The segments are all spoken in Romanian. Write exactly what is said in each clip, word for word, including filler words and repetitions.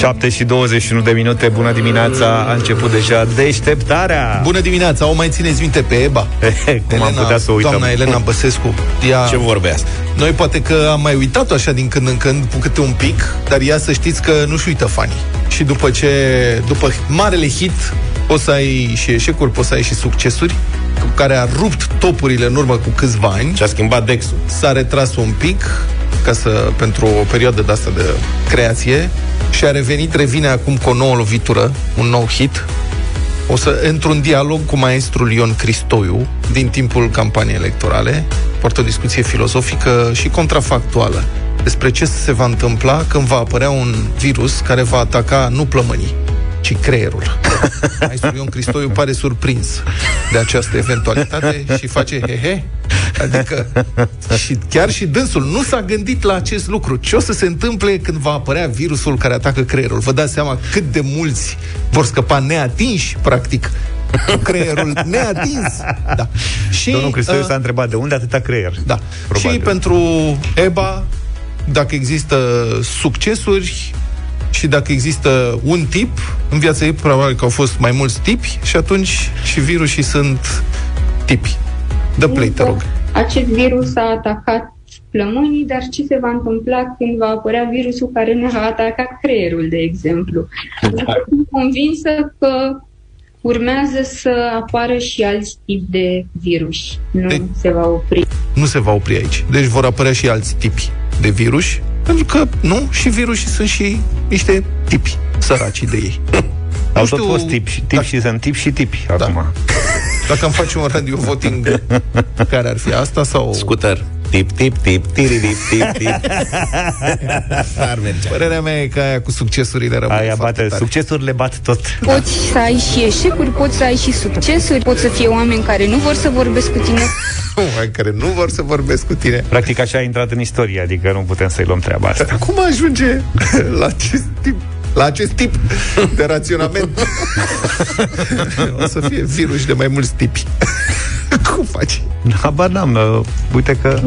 șapte și douăzeci și unu de minute, bună dimineața, a început deja deșteptarea. Bună dimineața, o mai țineți minte pe Eba? Cum Elena, am putea să o uităm? Doamna Elena Băsescu, ea... Ce vorbeați? Noi poate că am mai uitat-o așa din când în când, cu câte un pic, dar ea să știți că nu-și uită fanii. Și după ce, după marele hit, poți să ai și eșecuri, poți să ai și succesuri, care a rupt topurile în urmă cu câțiva ani. Și a schimbat Dexul. S-a retras un pic, ca să, pentru o perioadă de asta de creație, și a revenit, revine acum cu o nouă lovitură, un nou hit. O să intru în dialog cu maestrul Ion Cristoiu din timpul campaniei electorale, poartă o discuție filozofică și contrafactuală despre ce se va întâmpla când va apărea un virus care va ataca nu plămânii, ci creierul. Maestrul Ion Cristoiu pare surprins de această eventualitate și face he-he. Adică și chiar și dânsul nu s-a gândit la acest lucru. Ce o să se întâmple când va apărea virusul care atacă creierul? Vă dați seama cât de mulți vor scăpa neatinși, practic, creierul neatins. Da. Și domnul Cristoiu uh, s-a întrebat de unde atâta creier. Da. Probabil. Și pentru Eba, dacă există succesuri și dacă există un tip, în viața ei probabil că au fost mai mulți tipi și atunci și virusii sunt tipi. Dă play, te rog. Acest virus a atacat plămânii, dar ce se va întâmpla când va apărea virusul care ne va ataca creierul, de exemplu? Sunt convinsă că urmează să apară și alți tipi de virus. Nu de- se va opri. Nu se va opri aici. Deci vor apărea și alți tipi de virus, pentru că, nu, și virusii sunt și niște tipi, săracii de ei. Au tot fost tipi, tipi și sunt tipi și tipi acum. Dacă am face un radio voting, care ar fi asta sau... Scooter. Tip, tip, tip, tiririp, tip, tip. Ar merge. Părerea mea e că aia cu succesurile rămâne aia bate, succesurile bat tot. Poți să ai și eșecuri, poți să ai și succesuri, poți să fie oameni care nu vor să vorbesc cu tine. Oameni care nu vor să vorbesc cu tine. Practic așa a intrat în istorie, adică nu putem să-i luăm treaba asta. Cum ajunge la acest tip? La acest tip de raționament. O să fie virus de mai mulți tipi. Cum faci? Habar n-am, uite că...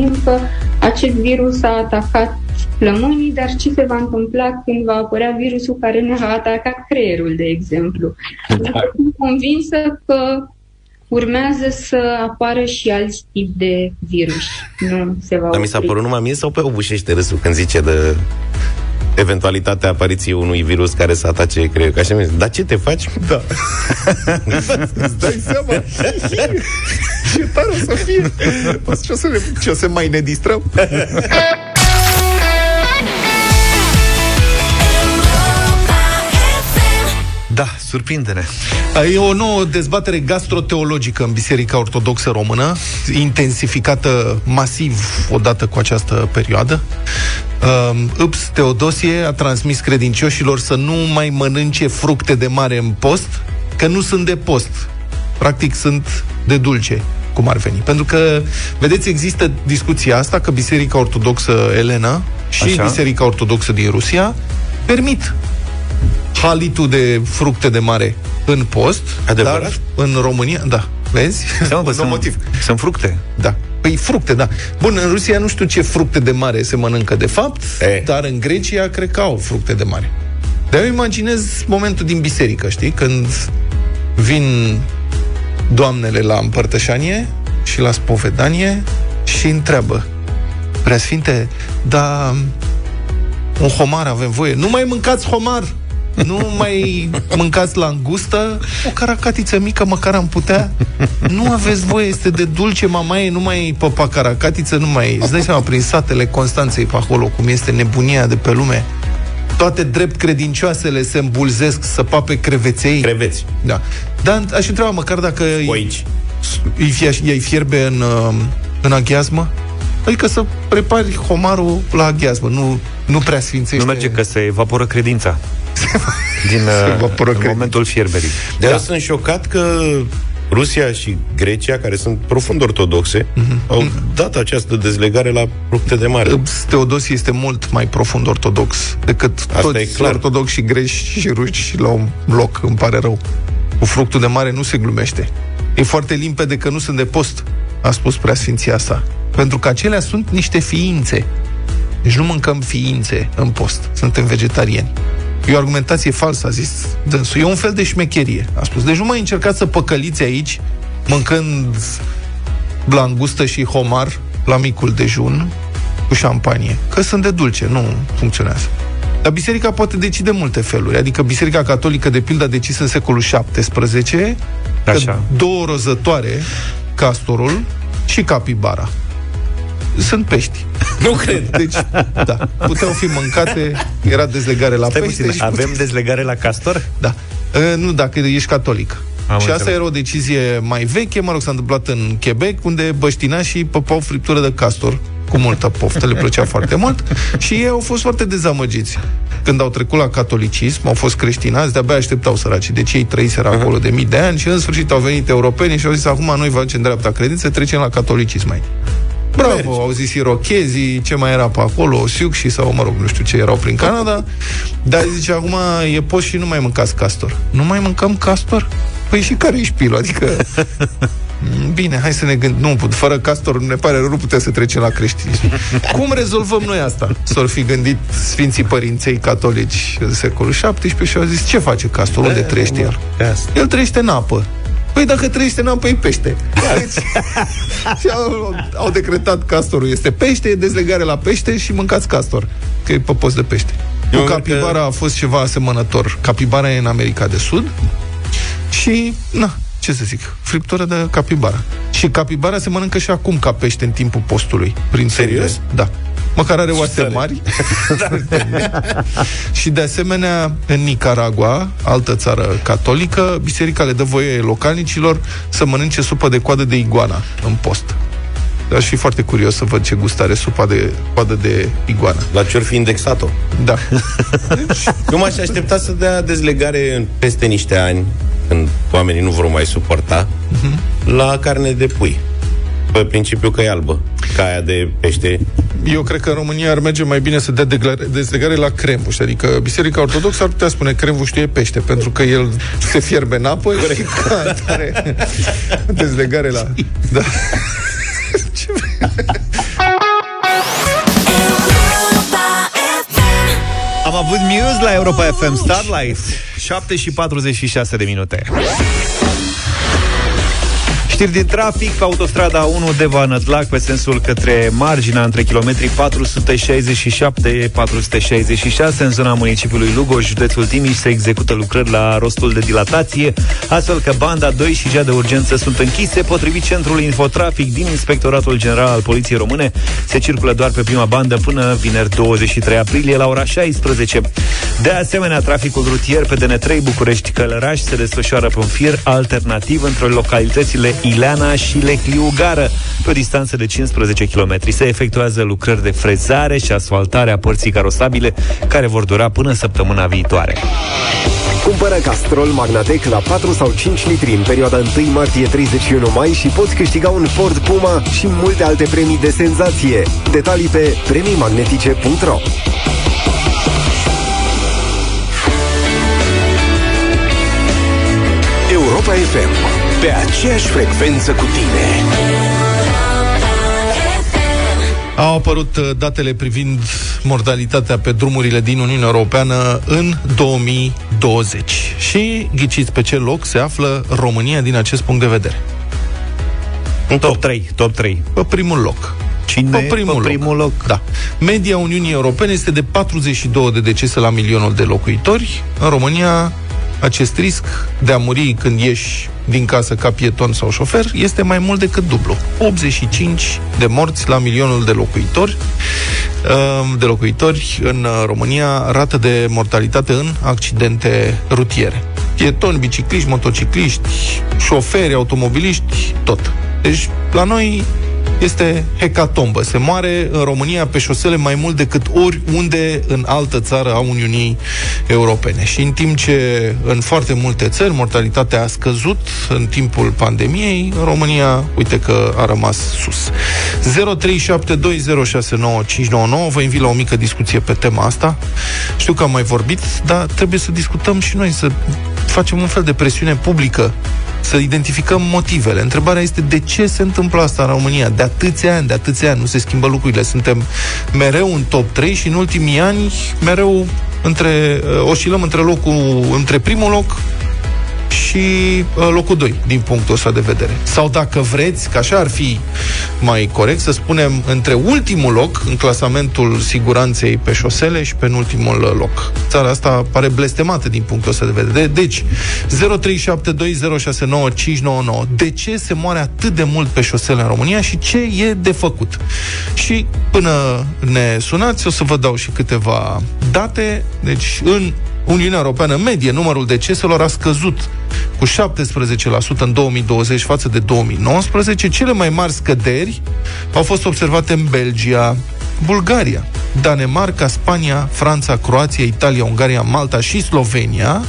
Acest virus a atacat plămânii, dar ce se va întâmpla când va apărea virusul care ne va ataca creierul, de exemplu? Sunt convinsă că urmează să apară și alți tipi de virus. Nu se va opri. Dar mi s-a părut numai mie sau pe obușește râsul când zice de... eventualitatea apariției unui virus care să atace creierul. Că așa mi-a zis, dar ce te faci? Da. Îți dai seama? Ce tare o să fie! Ce o să, ne, ce o să mai ne distrăm? Da, surprinde-ne. E o nouă dezbatere gastroteologică în Biserica Ortodoxă Română, intensificată masiv odată cu această perioadă. Ips Teodosie a transmis credincioșilor să nu mai mănânce fructe de mare în post, că nu sunt de post. Practic sunt de dulce, cum ar veni. Pentru că, vedeți, există discuția asta că Biserica Ortodoxă Elena și așa, Biserica Ortodoxă din Rusia permit halitul de fructe de mare în post. Adevărat? Dar în România, da, vezi? Seama, sunt, motiv. Sunt fructe. Da. Păi fructe, da. Bun, în Rusia nu știu ce fructe de mare se mănâncă de fapt, e. dar în Grecia cred că au fructe de mare. Dar eu imaginez momentul din biserică, știi? Când vin doamnele la împărtășanie și la spovedanie și întreabă: Preasfinte, dar un homar avem voie? Nu mai mâncați homar! Nu mai mâncați langustă, o caracatiță mică, măcar am putea. Nu aveți voie, este de dulce, mamaie, nu mai păpa caracatiță, nu mai... Îți dai seama, prin satele Constanței pe acolo, cum este nebunia de pe lume. Toate drept credincioasele se îmbulzesc să pape creveței. Creveți. Da. Dar aș întreba măcar dacă... Oici. Îi fierbe în, în aghiazmă? Adică să prepari homarul la aghiazmă, nu, nu prea sfințește. Nu merge că se evaporă credința. Din uh, momentul fierberii. De da. Sunt șocat că Rusia și Grecia, care sunt profund ortodoxe, mm-hmm. au dat această dezlegare la fructe de mare. Teodosie este mult mai profund ortodox decât asta, toți ortodoxi și greci și ruși la un bloc, îmi pare rău. Cu fructul de mare nu se glumește. E foarte limpede că nu sunt de post, a spus preasfinția sa. Pentru că acelea sunt niște ființe. Deci nu mâncăm ființe în post. Suntem vegetariani. E o argumentație falsă, a zis dânsul. E un fel de șmecherie, a spus. Deci nu mai încercați să păcăliți aici, mâncând langustă și homar la micul dejun cu șampanie, că sunt de dulce, nu funcționează. Dar biserica poate decide multe feluri. Adică biserica catolică, de pildă, a decis în secolul șaptesprezece că două rozătoare, castorul și capibara, sunt pești. Nu cred. Deci, da, puteau fi mâncate, era dezlegare la Stai pește. Puțin, avem puteți... dezlegare la castor? Da. E, nu, dacă ești catolic. Am și înțeles. Asta era o decizie mai veche, mă rog, s-a întâmplat în Quebec, unde băștinașii păpau friptură de castor cu multă poftă, le plăcea foarte mult și ei au fost foarte dezamăgiți. Când au trecut la catolicism, au fost creștinați, de-abia așteptau săracii. Deci ei trăiseră acolo de mii de ani și în sfârșit au venit europenii și au zis, acum noi vă ducem dreapta credință, trecem la catolicism mai. Bravo, mergi. Au zis irochezii, ce mai era pe acolo, Osiuc și sau, mă rog, nu știu ce erau prin Canada. Dar zice, acum e post și nu mai mâncați castor. Nu mai mâncăm castor? Păi și care e șpilul? Adică... Bine, hai să ne gândim. Nu, fără castor, ne pare rău, nu putea să trecem la creștinism. Cum rezolvăm noi asta? S-or fi gândit Sfinții Părinței Catolici în secolul șaptesprezece și au zis, ce face castorul? Unde trăiește el? El trăiește în apă. Păi dacă trăiește în apă, e pește. Deci, și au, au decretat castorul este pește, e dezlegare la pește și mâncați castor, că e păpos de pește. Eu cu capibara că... a fost ceva asemănător. Capibara e în America de Sud și, na, ce să zic, friptură de capibara. Și capibara se mănâncă și acum ca pește în timpul postului. Prin serios? Da. Măcar are oase mari. Și de asemenea, în Nicaragua, altă țară catolică, biserica le dă voie localnicilor să mănânce supă de coadă de iguana în post. Aș fi foarte curios să văd ce gust are supa de coadă de iguana. La ce ori fi indexat-o? Da. Deci... Nu m-aș aștepta să dea dezlegare peste niște ani, când oamenii nu vor mai suporta, uh-huh. la carne de pui. Pe principiu că e albă, ca aia de pește. Eu cred că în România ar merge mai bine să dea dezlegare la crembuș. Adică Biserica Ortodoxă ar putea spune crembușul e pește, pentru că el se fierbe în apă. Și are dezlegare la... Da. Am avut Muse la Europa F M, Starlight. Șapte și patruzeci și șase de minute. Știri din trafic, pe autostrada unu de Vanătlac, pe sensul către marginea, între kilometrii patru sute șaizeci și șapte patru sute șaizeci și șase, în zona municipiului Lugoj, județul Timiș, se execută lucrări la rostul de dilatație, astfel că banda doi și gea de urgență sunt închise. Potrivit Centrului Infotrafic din Inspectoratul General al Poliției Române, se circulă doar pe prima bandă până vineri douăzeci și trei aprilie la ora șaisprezece. De asemenea, traficul rutier pe D N trei București-Călăraș se desfășoară pe un fir alternativ între localitățile Ileana și Lecliugară, pe o distanță de cincisprezece kilometri. Se efectuează lucrări de frezare și asfaltare a părții carosabile, care vor dura până săptămâna viitoare. Cumpără Castrol Magnatec la patru sau cinci litri în perioada întâi martie - treizeci și unu mai și poți câștiga un Ford Puma și multe alte premii de senzație. Detalii pe premii magnetice punct ro. Europa F M, pe aceeași frecvență cu tine. Au apărut datele privind mortalitatea pe drumurile din Uniunea Europeană în două mii douăzeci. Și ghiciți pe ce loc se află România din acest punct de vedere. În top trei. Pe primul loc. Cine pe primul, pe primul loc. loc? Da. Media Uniunii Europene este de patruzeci și două de decese la milionul de locuitori. În România, acest risc de a muri când ieși din casă ca pieton sau șofer este mai mult decât dublu. optzeci și cinci de morți la milionul de locuitori, de locuitori în România, rată de mortalitate în accidente rutiere. Pietoni, bicicliști, motocicliști, șoferi, automobiliști, tot. Deci la noi este hecatombă. Se moare în România pe șosele mai mult decât oriunde în altă țară a Uniunii Europene. Și în timp ce în foarte multe țări mortalitatea a scăzut în timpul pandemiei, în România, uite că a rămas sus. zero trei șapte doi zero șase nouă cinci nouă nouă. Vă invit la o mică discuție pe tema asta. Știu că am mai vorbit, dar trebuie să discutăm și noi, să facem un fel de presiune publică, să identificăm motivele. Întrebarea este de ce se întâmplă asta în România. De atâția ani, de atâția ani nu se schimbă lucrurile. Suntem mereu în top trei și în ultimii ani mereu între, oscilăm între, locul, între primul loc și locul doi din punctul ăsta de vedere. Sau dacă vreți, că așa ar fi mai corect, să spunem între ultimul loc în clasamentul siguranței pe șosele și penultimul loc. Țara asta pare blestemată din punctul ăsta de vedere. Deci, zero trei șapte doi zero șase nouă cinci nouă nouă. De ce se moare atât de mult pe șosele în România și ce e de făcut? Și până ne sunați, o să vă dau și câteva date. Deci, în Uniunea Europeană, în medie, numărul deceselor a scăzut cu șaptesprezece la sută în două mii douăzeci față de două mii nouăsprezece. Cele mai mari scăderi au fost observate în Belgia, Bulgaria, Danemarca, Spania, Franța, Croația, Italia, Ungaria, Malta și Slovenia.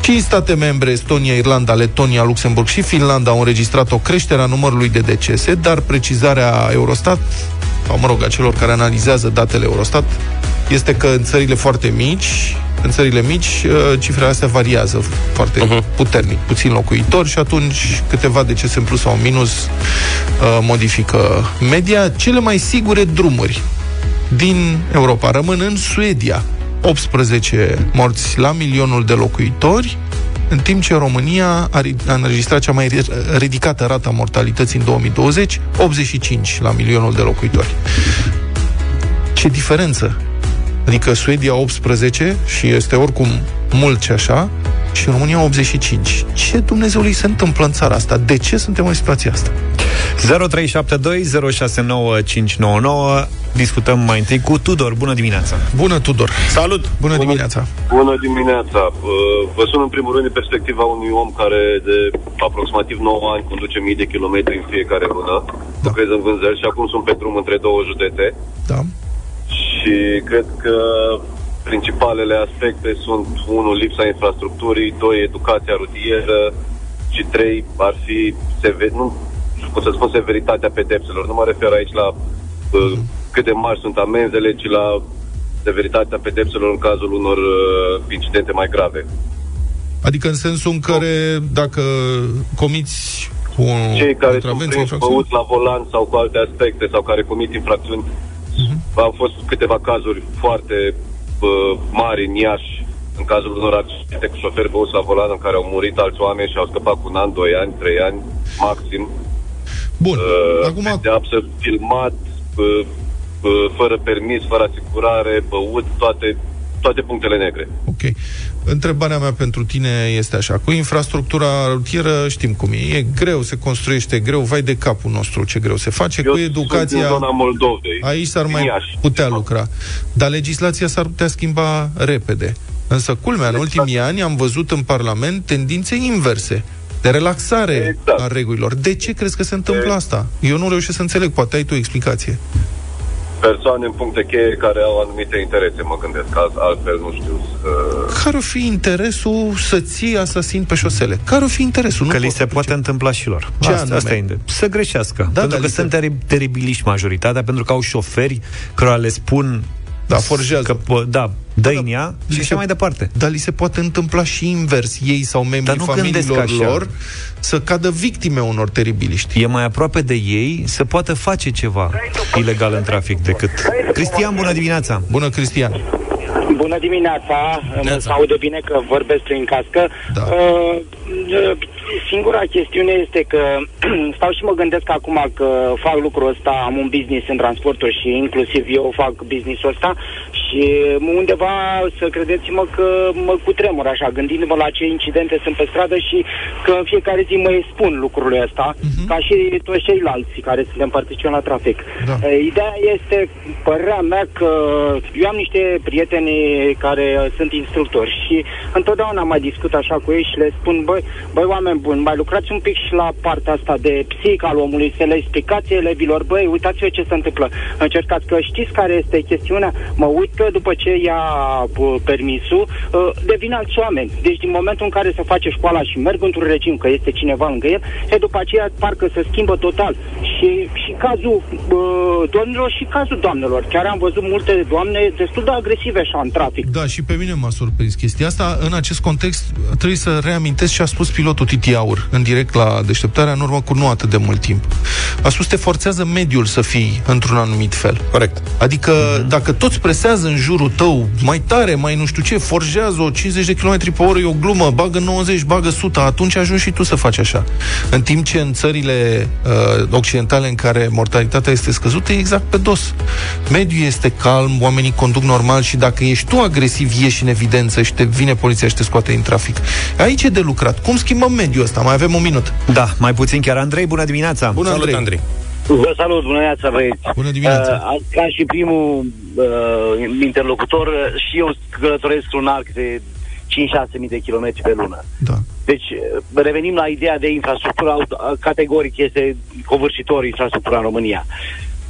Cinci state membre, Estonia, Irlanda, Letonia, Luxemburg și Finlanda, au înregistrat o creștere a numărului de decese, dar precizarea Eurostat, sau mă rog, a celor care analizează datele Eurostat, este că în țările foarte mici, în țările mici, cifrele astea variază foarte uh-huh. puternic, puțin locuitori și atunci câteva decese în plus sau în minus uh, modifică media. Cele mai sigure drumuri din Europa rămân în Suedia, optsprezece morți la milionul de locuitori, în timp ce România a înregistrat cea mai ridicată rată a mortalității în două mii douăzeci, optzeci și cinci la milionul de locuitori. Ce diferență! Adică Suedia optsprezece și este oricum mult și așa, și în România optzeci și cinci. Ce Dumnezeului se întâmplă în țara asta? De ce suntem în situația asta? zero trei șapte doi zero șase nouă cinci nouă nouă. Discutăm mai întâi cu Tudor. Bună dimineața! Bună, Tudor! Salut! Bună, bună dimineața! Bună dimineața! Vă sun în primul rând din perspectiva unui om care de aproximativ nouă ani conduce mii de kilometri în fiecare lună, da. Lucrez în vânzări și acum sunt pe drum între două județe. Da. Și cred că principalele aspecte sunt, unu, lipsa infrastructurii, doi, educația rutieră și trei, ar fi, sever, nu, cum să spun, severitatea pedepselor. Nu mă refer aici la uh, cât de mari sunt amenzele, ci la severitatea pedepselor în cazul unor uh, incidente mai grave. Adică în sensul în care, dacă comiți o cei care sunt băuți la volan sau cu alte aspecte sau care comit infracțiuni, uh-huh. au fost câteva cazuri foarte uh, mari în Iași, în cazul unor accidente cu șoferi băuți la volan, în care au murit alți oameni și au scăpat cu un an, doi ani, trei ani, maxim. Bun. Uh, Acum... Pedeapsă, filmat, uh, uh, fără permis, fără asigurare, băut, toate, toate punctele negre. Ok. Întrebarea mea pentru tine este așa. Cu infrastructura rutieră știm cum e. E greu, se construiește greu, vai de capul nostru ce greu se face. Eu cu educația, sunt în zona Moldovei, aici s-ar mai Iași, putea lucra. Dar legislația s-ar putea schimba repede. Însă, culmea, în ultimii ani am văzut în Parlament tendințe inverse de relaxare exact. A regulilor. De ce crezi că se întâmplă exact. Asta? Eu nu reușesc să înțeleg. Poate ai tu o explicație. Persoane în puncte cheie care au anumite interese, mă gândesc, altfel nu știu să... Care-o fi interesul să ții asasin pe șosele? Care-o fi interesul? Că nu li se poate ce... întâmpla și lor. Ce asta, asta e. Să greșească. Da, pentru că sunt se... teribiliști majoritatea, pentru că au șoferi care le spun... Da, forjează. Că, da, dă da, ea și așa mai departe. Dar li se poate întâmpla și invers. Ei sau membrii familiilor lor să cadă victime unor teribiliști. E mai aproape de ei să poată face ceva ilegal în trafic decât... Cristian, bună dimineața! Bună, Cristian! Bună dimineața! Mă aude bine că vorbesc prin cască. Da. Uh, singura chestiune este că stau și mă gândesc acum că fac lucrul ăsta, am un business în transporturi și inclusiv eu fac business-ul ăsta și undeva, să credeți-mă că mă cutremur așa, gândindu-mă la ce incidente sunt pe stradă și că în fiecare zi mă expun lucrurile astea, uh-huh. ca și toți ceilalți care suntem participanți la trafic. Da. Ideea este, părerea mea, că eu am niște prieteni care sunt instructori și întotdeauna mai discut așa cu ei și le spun, băi, băi oameni buni, mai lucrați un pic și la partea asta de psihic al omului, să le explicați elevilor, băi, uitați-vă ce se întâmplă, încercați, că știți care este chestiunea, mă uit că după ce ia uh, permisul, uh, devin alți oameni. Deci din momentul în care se face școala și merg într-un regim, că este cineva lângă el, e după aceea parcă se schimbă total. Și, și cazul uh, domnilor și cazul doamnelor. Chiar am văzut multe doamne destul de agresive așa în trafic. Da, și pe mine m-a surprins chestia asta. În acest context trebuie să reamintesc ce a spus pilotul Titi Aur în direct la deșteptarea în urmă cu nu atât de mult timp. Asus te forțează mediul să fii într-un anumit fel. Corect. Adică mm-hmm. dacă toți presează în jurul tău mai tare, mai nu știu ce, forjează-o cincizeci de kilometri pe oră, e o glumă, bagă nouăzeci, bagă o sută, atunci ajungi și tu să faci așa. În timp ce în țările uh, occidentale în care mortalitatea este scăzută, e exact pe dos. Mediul este calm, oamenii conduc normal și dacă ești tu agresiv, ieși în evidență și te vine poliția și te scoate din trafic. Aici e de lucrat. Cum schimbăm mediul ăsta? Mai avem un minut. Da, mai puțin chiar. Andrei, bună dimineața! Bună, Andrei! Andrei. Vă salut, bună dimineața, băieți! Bună dimineața! Uh, ca și primul uh, interlocutor, și eu călătoresc un arc de cinci șase mii de kilometri pe lună. Da. Deci, revenim la ideea de infrastructură, categoric este covârșitor infrastructura în România.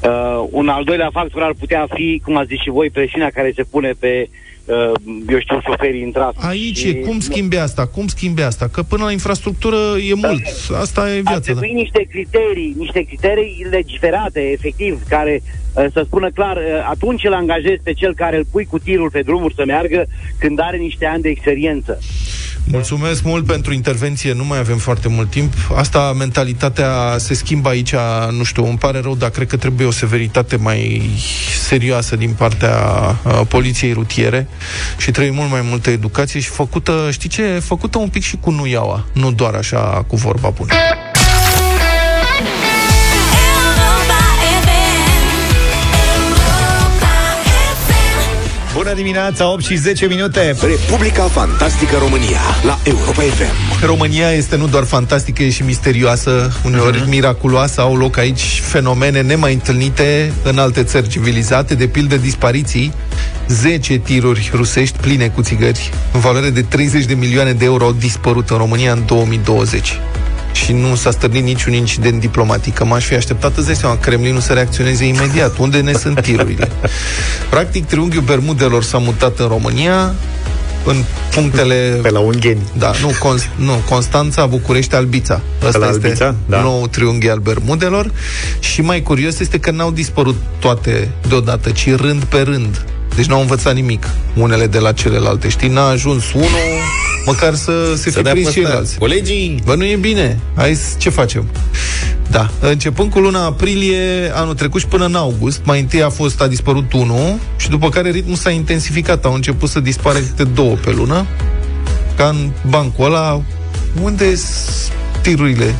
Uh, un al doilea factor ar putea fi, cum ați zis și voi, presiunea care se pune pe, uh, eu știu, șoferii în trafic. Aici și... e, cum schimbi asta? Cum schimbi asta? Că până la infrastructură e mult. Asta e viața. Ar trebui da. niște criterii, niște criterii legiferate, efectiv, care uh, să spună clar, uh, atunci îl angajezi pe cel care îl pui cu tirul pe drumuri să meargă când are niște ani de experiență. Mulțumesc mult pentru intervenție, nu mai avem foarte mult timp. Asta, mentalitatea se schimbă aici, nu știu, îmi pare rău, dar cred că trebuie o severitate mai serioasă din partea uh, poliției rutiere și trebuie mult mai multă educație și făcută, știi ce, făcută un pic și cu nuiaua, nu doar așa cu vorba bună. Bună dimineața, opt și zece minute. Republica Fantastică România la Europa F M. România este nu doar fantastică, e și misterioasă, uneori uh-huh. miraculoasă. Au loc aici fenomene nemai întâlnite în alte țări civilizate, de pildă dispariții. zece tiruri rusești pline cu țigări în valoare de treizeci de milioane de euro au dispărut în România în două mii douăzeci. Și nu s-a stârnit niciun incident diplomatic. Că m-aș fi așteptat, îți dai seama, Kremlinul să reacționeze imediat. Unde ne sunt tirurile? Practic, Triunghiul Bermudelor s-a mutat în România, în punctele... Pe la Ungheni. Da, nu, Const- nu Constanța, București, Albița. Ăsta este Albița? Da. Nou triunghi al Bermudelor. Și mai curios este că n-au dispărut toate deodată, ci rând pe rând. Deci n-au învățat nimic unele de la celelalte. Știi, n-a ajuns unul... Măcar să se să fi prins ceilalți. Colegii! Bă, nu e bine. Hai, ce facem? Da. Începând cu luna aprilie, anul trecut și până în august, mai întâi a fost, a dispărut unul și după care ritmul s-a intensificat. Au început să dispare câte două pe lună. Ca în bancul ăla, unde sunt tirurile?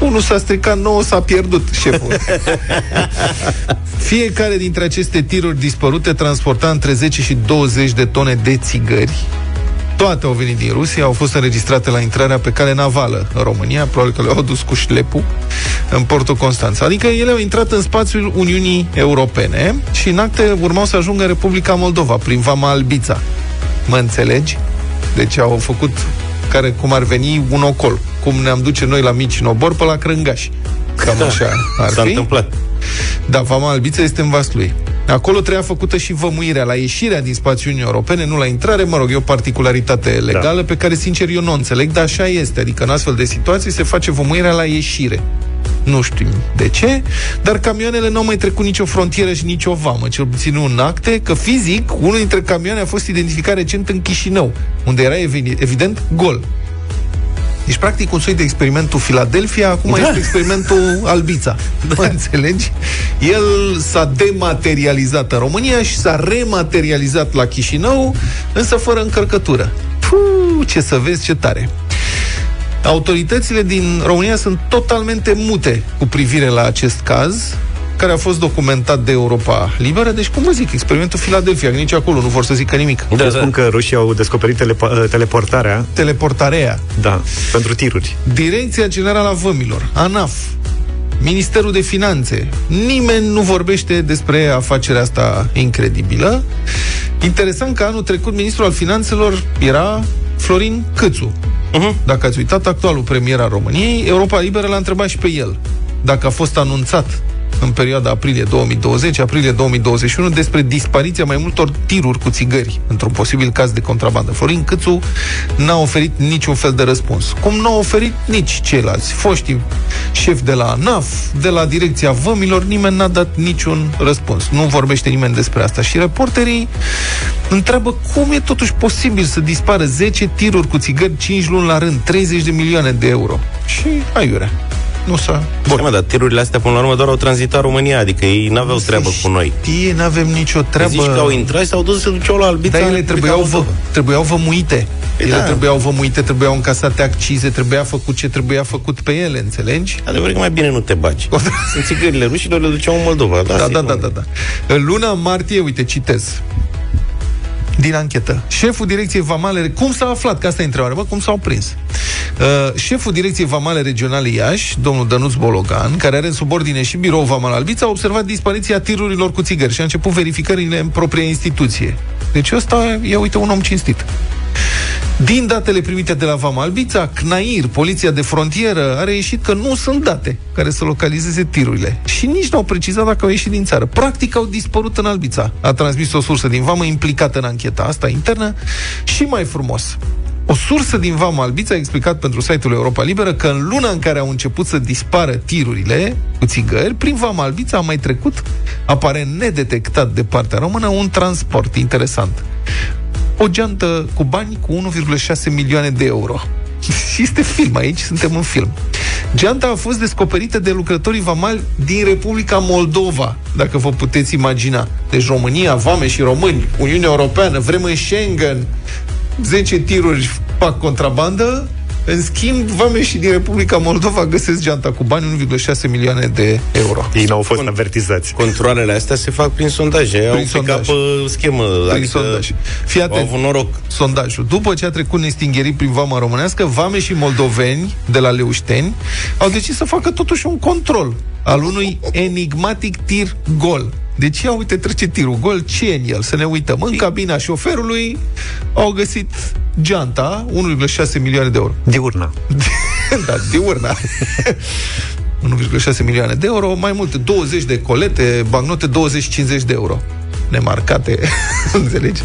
Unul s-a stricat, nouă s-a pierdut, șeful. Fiecare dintre aceste tiruri dispărute transporta între zece și douăzeci de tone de țigări. Toate au venit din Rusia, au fost înregistrate la intrarea pe cale navală în România, probabil că le-au dus cu șlepul în portul Constanța. Adică ele au intrat în spațiul Uniunii Europene și în acte urmau să ajungă în Republica Moldova, prin Vama Albița. Mă înțelegi? Deci au făcut, care cum ar veni, un ocol. Cum ne-am duce noi la mici în obor, pe la Crângași. Cam așa ar fi. S-a întâmplat. Da, Vama Albița este în Vaslui. Acolo trebuia făcută și vămuirea la ieșirea din spațiul Uniunii Europene, nu la intrare. Mă rog, e o particularitate legală da. pe care, sincer, eu nu înțeleg, dar așa este. Adică în astfel de situații se face vămuirea la ieșire. Nu știu de ce, dar camioanele n-au mai trecut nicio frontieră și nicio vamă, cel puțin nu în acte, că fizic unul dintre camioane a fost identificat recent în Chișinău, unde era evident gol. Deci, practic, un soi de experimentul Philadelphia, acum da. este experimentul Albița. Da. Mă înțelegi? El s-a dematerializat în România și s-a rematerializat la Chișinău, însă fără încărcătură. Puh, ce să vezi, ce tare! Autoritățile din România sunt totalmente mute cu privire la acest caz, care a fost documentat de Europa Liberă. Deci, cum vă zic, experimentul Philadelphia, nici acolo nu vor să zică nimic. Da, da. Spun că rușii au descoperit telepo- teleportarea. Teleportarea. Da, pentru tiruri. Direcția Generală a Vămilor, ANAF, Ministerul de Finanțe. Nimeni nu vorbește despre afacerea asta incredibilă. Interesant că anul trecut ministrul al finanțelor era Florin Cîțu. Uh-huh. Dacă ați uitat, actualul premier al României, Europa Liberă l-a întrebat și pe el dacă a fost anunțat în perioada aprilie două mii douăzeci - aprilie două mii douăzeci și unu despre dispariția mai multor tiruri cu țigări într-un posibil caz de contrabandă. Florin Cîțu n-a oferit niciun fel de răspuns. Cum n-a oferit nici ceilalți foștii șefi de la ANAF, de la Direcția Vămilor, nimeni n-a dat niciun răspuns. Nu vorbește nimeni despre asta. Și reporterii întreabă cum e totuși posibil să dispară zece tiruri cu țigări cinci luni la rând, treizeci de milioane de euro. Și aiurea. nu s-a... Bun. Hai, mă, dar tirurile astea, până la urmă, doar au tranzitat România, adică ei n-aveau treabă cu noi. Știe, n-avem nicio treabă. Zici că au intrat, s-au dus, se duceau la Albița. Dar ele trebuiau, vă, trebuiau vămuite. Ele da. trebuiau vămuite, trebuiau încasate accize, trebuia făcut ce trebuia făcut pe ele, înțelegi? Adevărat că mai bine nu te bagi. În țigările rușilor le duceau în Moldova. Da, da, da, da, da, da. În luna martie, uite, citez din anchetă. Șeful Direcției Vamale... Cum s-a aflat? Că asta e întrebarea, bă, cum s-au prins? Uh, șeful Direcției Vamale Regionale Iași, domnul Dănuț Bologan, care are în subordine și biroul Vamal Albița, a observat dispariția tirurilor cu țigări și a început verificările în propria instituție. Deci ăsta e, uite, un om cinstit. Din datele primite de la Vama Albița, C N A I R, Poliția de Frontieră, are ieșit că nu sunt date care să localizeze tirurile. Și nici n-au precizat dacă au ieșit din țară. Practic au dispărut în Albița. A transmis o sursă din Vama implicată în ancheta asta internă. Și mai frumos, o sursă din Vama Albița a explicat pentru site-ul Europa Liberă că în luna în care au început să dispară tirurile cu țigări, prin Vama Albița a mai trecut, apare nedetectat de partea română, un transport interesant. O geantă cu bani cu unu virgulă șase milioane de euro. Și este film aici, suntem în film. Geanta a fost descoperită de lucrătorii vamali din Republica Moldova, dacă vă puteți imagina. Deci România, vame și români, Uniunea Europeană, vrem în Schengen, zece tiruri fac contrabandă, în schimb, vame și din Republica Moldova găsesc geanta cu bani, unu virgulă șase milioane de euro. Ei n-au fost avertizați. Controlele astea se fac prin sondaje. Prin au sondaj. Schemă, prin adică sondaj. Fii atent, au noroc. Sondajul. După ce a trecut nestingherii prin vama românească, vame și moldoveni de la Leușteni au decis să facă totuși un control al unui enigmatic tir gol. Deci ia uite, trece tirul gol, ce e în el? Să ne uităm. În cabina șoferului au găsit geanta, unu virgulă șase milioane de euro. Diurna. Da, diurna. unu virgulă șase milioane de euro, mai multe, douăzeci de colete, bancnote, douăzeci cincizeci de euro. Nemarcate, înțelegi?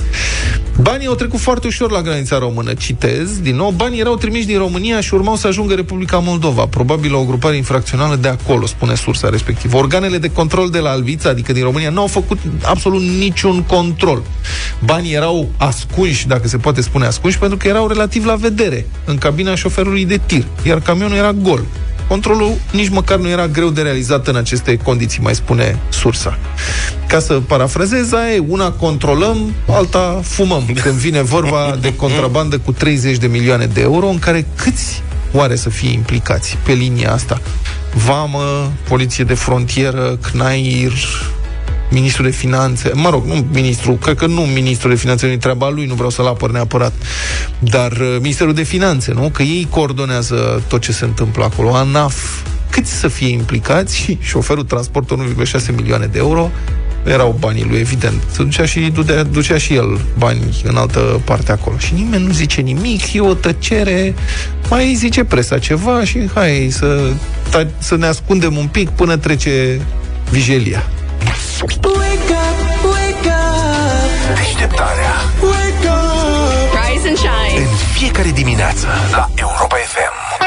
Banii au trecut foarte ușor la granița română. Citez, din nou, banii erau trimiși din România și urmau să ajungă Republica Moldova, probabil o grupare infracțională de acolo, spune sursa respectivă. Organele de control de la Albița, adică din România, nu au făcut absolut niciun control. Banii erau ascunși, dacă se poate spune ascunși, pentru că erau relativ la vedere, în cabina șoferului de tir, iar camionul era gol. Controlul nici măcar nu era greu de realizat în aceste condiții, mai spune sursa. Ca să parafrazez, aia, una controlăm, alta fumăm. Când vine vorba de contrabandă cu treizeci de milioane de euro, în care câți oare să fie implicați pe linia asta? Vamă, Poliție de Frontieră, C N A I R, Ministrul de Finanțe, mă rog, nu ministru, cred că nu Ministrul de Finanțe, nu-i treaba lui, nu vreau să-l apăr neapărat, dar Ministerul de Finanțe, nu? Că ei coordonează tot ce se întâmplă acolo, ANAF, câți să fie implicați? Și șoferul transportă unu virgulă șase milioane de euro, erau banii lui, evident, se ducea și, ducea, ducea și el bani în altă parte acolo. Și nimeni nu zice nimic, e o tăcere, mai zice presa ceva și hai să, să ne ascundem un pic până trece vijelia. Wake up, wake up. Deșteptarea. Wake up. Rise and shine. În fiecare dimineață la Europa F M.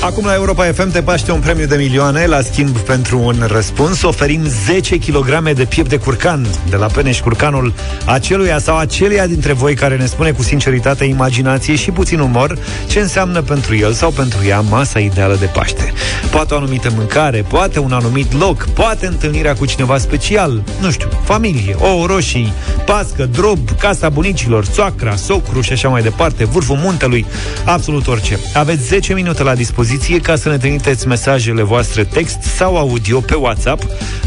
Acum la Europa F M te paște un premiu de milioane la schimb pentru un răspuns. Oferim zece kilograme de piept de curcan de la Peneș Curcanul aceluia sau aceleia dintre voi care ne spune cu sinceritate, imaginație și puțin umor ce înseamnă pentru el sau pentru ea masa ideală de Paște. Poate o anumită mâncare, poate un anumit loc, poate întâlnirea cu cineva special, nu știu, familie, ouă roșii, pască, drob, casa bunicilor, soacra, socru și așa mai departe, vârful muntelui, absolut orice. Aveți zece minute la dispoziție ca să ne trimiteți mesajele voastre text sau audio pe WhatsApp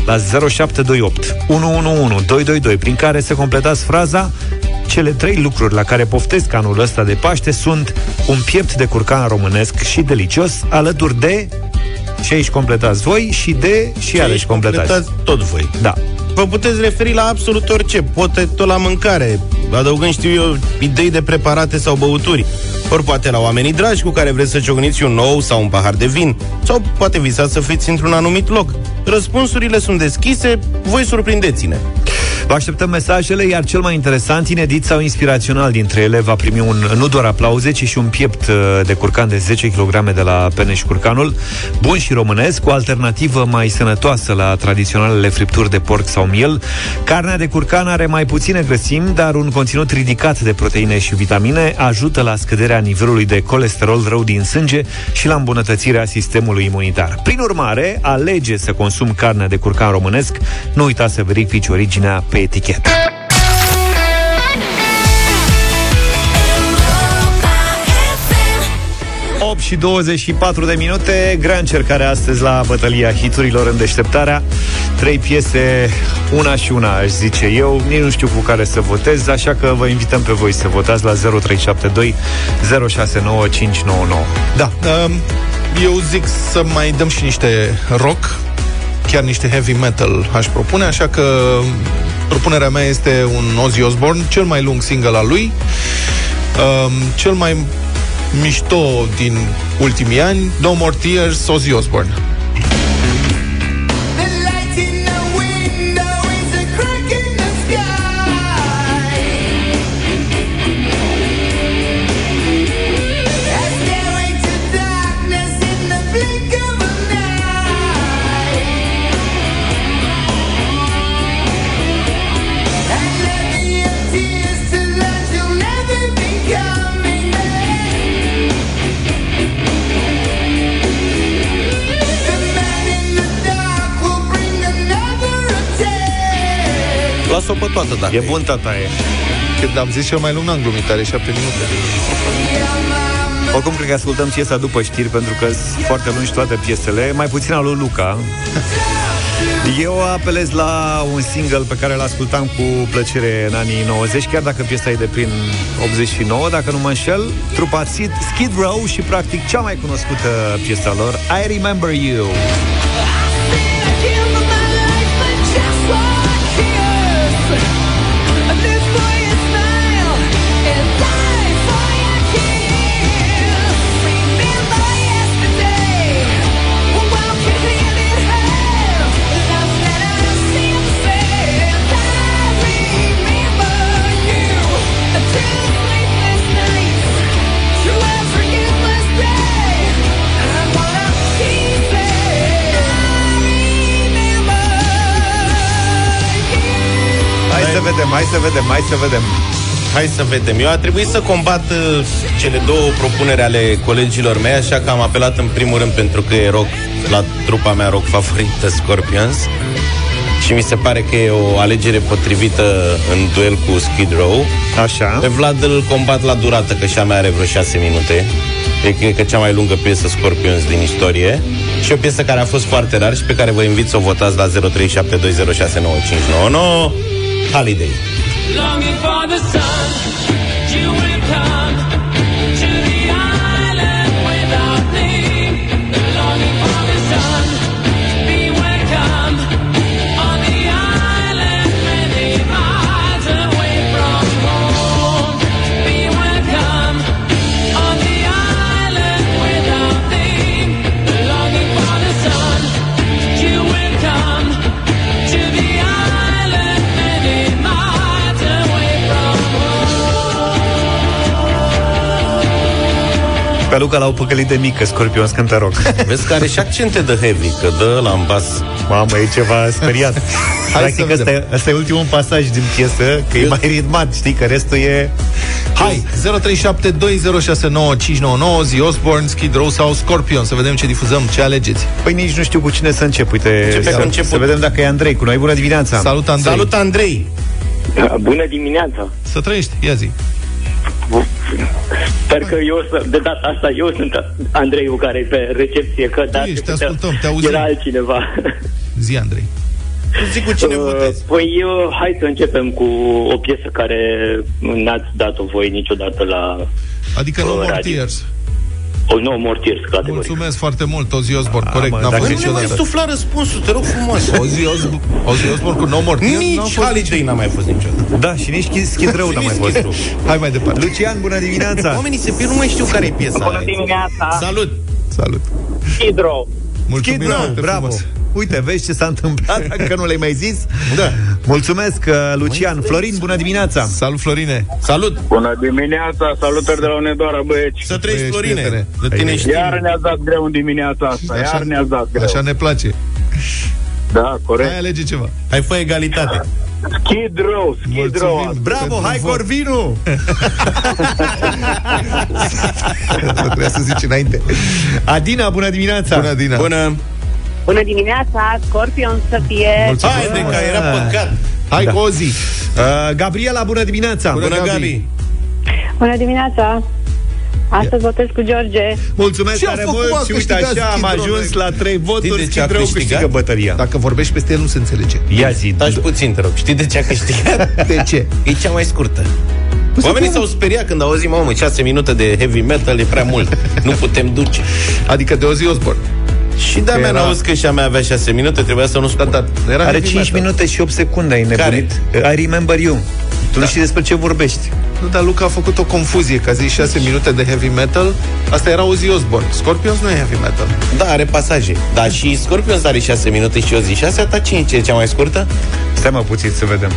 la zero șapte doi opt unu unu unu doi doi doi, prin care să completați fraza: cele trei lucruri la care poftesc anul ăsta de Paște sunt un piept de curcan românesc și delicios, alături de... Și aici completați voi și de... Și, și iarăși completați. completați tot voi. Da. Vă puteți referi la absolut orice, poate tot la mâncare, adăugând, știu eu, idei de preparate sau băuturi, ori poate la oamenii dragi cu care vreți să ciocniți un ou sau un pahar de vin, sau poate visați să fiți într-un anumit loc. Răspunsurile sunt deschise, voi surprindeți-ne. Vă așteptăm mesajele, iar cel mai interesant, inedit sau inspirațional dintre ele va primi un, nu doar aplauze, ci și un piept de curcan de zece kilograme de la Peneș Curcanul, bun și românesc, o alternativă mai sănătoasă la tradiționalele fripturi de porc sau miel. Carnea de curcan are mai puține grăsimi, dar un conținut ridicat de proteine și vitamine ajută la scăderea nivelului de colesterol rău din sânge și la îmbunătățirea sistemului imunitar. Prin urmare, alege să consumi carnea de curcan românesc, nu uita să verifici originea pe etichetă. opt și douăzeci și patru de minute, grea încercare astăzi la bătălia hiturilor în deșteptarea. Trei piese, una și una, aș zice eu, nici nu știu cu care să votez, așa că vă invităm pe voi să votați la zero trei șapte doi zero șase nouă cinci nouă nouă. Da, eu zic să mai dăm și niște rock, chiar niște heavy metal aș propune, așa că propunerea mea este un Ozzy Osbourne, cel mai lung single al lui, cel mai mișto din ultimii ani, No More Tears, Ozzy Osbourne. Las-o pe toată, dacă e bun, tata e. Când am zis cel mai lung, n-am glumit, are șapte minute. Oricum, cred că ascultăm piesa după știri, pentru că sunt foarte lungi toate piesele, mai puțin al lui Luca. Eu apelez la un single pe care l-ascultam cu plăcere în anii nouăzeci, chiar dacă piesa e de prin optzeci și nouă, dacă nu mă înșel, trupa Skid Row și, practic, cea mai cunoscută piesa lor, I Remember You. Hai să vedem, hai să vedem, hai să vedem. Hai să vedem. Eu a trebuit să combat uh, cele două propuneri ale colegilor mei, așa că am apelat în primul rând, pentru că e rock, la trupa mea rock favorită, Scorpions. Și mi se pare că e o alegere potrivită în duel cu Skid Row. Așa. Pe Vlad îl combat la durată, că și-a mea are vreo șase minute. E, cred că, cea mai lungă piesă Scorpions din istorie. Și o piesă care a fost foarte rar și pe care vă invit să o votați la zero trei șapte doi zero șase nouă cinci nouă nouă. Holiday. Longing for the sun, you will come to the island without me. Longing for the sun, be welcome on the island many miles away from home. Be welcome on the island without me. Longing for the sun, you will come to the island. Pe Luca l-au păcălit de mică, Scorpions, când te rog. Vezi că are și accente de heavy, că dă la bas. Mamă, e ceva speriat. Practic, asta e, asta e ultimul pasaj din piesă, că eu... e mai ritmat, știi, că restul e... Hai, zero trei șapte doi zero șase nouă cinci nouă nouă, Ozzy Osbourne, Skid Row sau Scorpion. Să vedem ce difuzăm, ce alegeți. Păi nici nu știu cu cine să încep, uite. Să, să vedem dacă e Andrei cu noi. Bună dimineața! Salut, Andrei! Salut, Andrei. Bună dimineața! Să trăiești, ia zi! Sper că eu să, de data asta eu sunt Andreiul care e pe recepție, că da, ești, te ascultăm, te auzim. Era altcineva. Zi, Andrei. Zic cu cine uh, votezi. Păi eu, hai să începem cu o piesă care n-ați dat-o voi niciodată la... Adică No More Tears. Oh, No More Tears, categoric. Mulțumesc foarte mult, Ozzy Osbourne, corect. Mă, n-a fost niciodată. Nu mai sufla răspunsul, te rog frumos. Ozzy Osbourne, Ozzy Osbourne cu No More Tears. Nici Holiday n-a mai fost niciodată. Da, și nici Skid Row n-a mai fost. Hai mai departe. Lucian, bună dimineața. Oamenii se pierd, nu mai știu care e piesa. Bună dimineața. Salut. Salut. Skid Row. Skid Row, bravo. Uite, vezi ce s-a întâmplat, dacă nu le-ai mai zis. Da. Mulțumesc, Lucian. Mulțumesc. Florin, bună dimineața. Salut, Florine. Salut. Bună dimineața, salutări de la Unedoara, băieți. Să treci, Florine. De tine știm. Iar ne-ați dat greu în dimineața asta. Iar așa, ne-ați dat greu. Așa ne place. Da, corect. Hai, alege ceva. Hai, fă egalitate. Skid Row, Skid Row. Bravo, hai Corvinu! Trebuie să zici înainte. Adina, bună dimineața! Bună, Adina! Bună! Bună dimineața, Scorpion să fie! Mulțumesc. Hai, de că era păcat! Hai, da. Ozzy! Uh, Gabriela, bună dimineața! Bună, bună Gabi. Gabi! Bună dimineața! Astăzi votez cu George. Mulțumesc tare mult și uite așa am ajuns la trei voturi. Știi de ce a câștigat? Dacă vorbești peste el nu se înțelege. Ia zi, taci puțin, te rog. Știi de ce a câștigat? De ce? E cea mai scurtă. Oamenii s-au speriat când auzim, mamă, șase minute de heavy metal e prea mult. Nu putem duce. Adică de Ozzy Osbourne. Și da, mi-am auzit că și-a mea avea șase minute, trebuia să nu spun. Are cinci minute și opt secunde, ai nebunit. I remember you. Tu da. Nu știi despre ce vorbești. Nu, dar Luca a făcut o confuzie, că a zis șase minute de heavy metal. Asta era Ozzy Osbourne. Scorpions nu e heavy metal. Da, are pasaje. Da, și Scorpions are șase minute și Ozzy șase, ta cinci e cea mai scurtă? Stai mă puțin să vedem.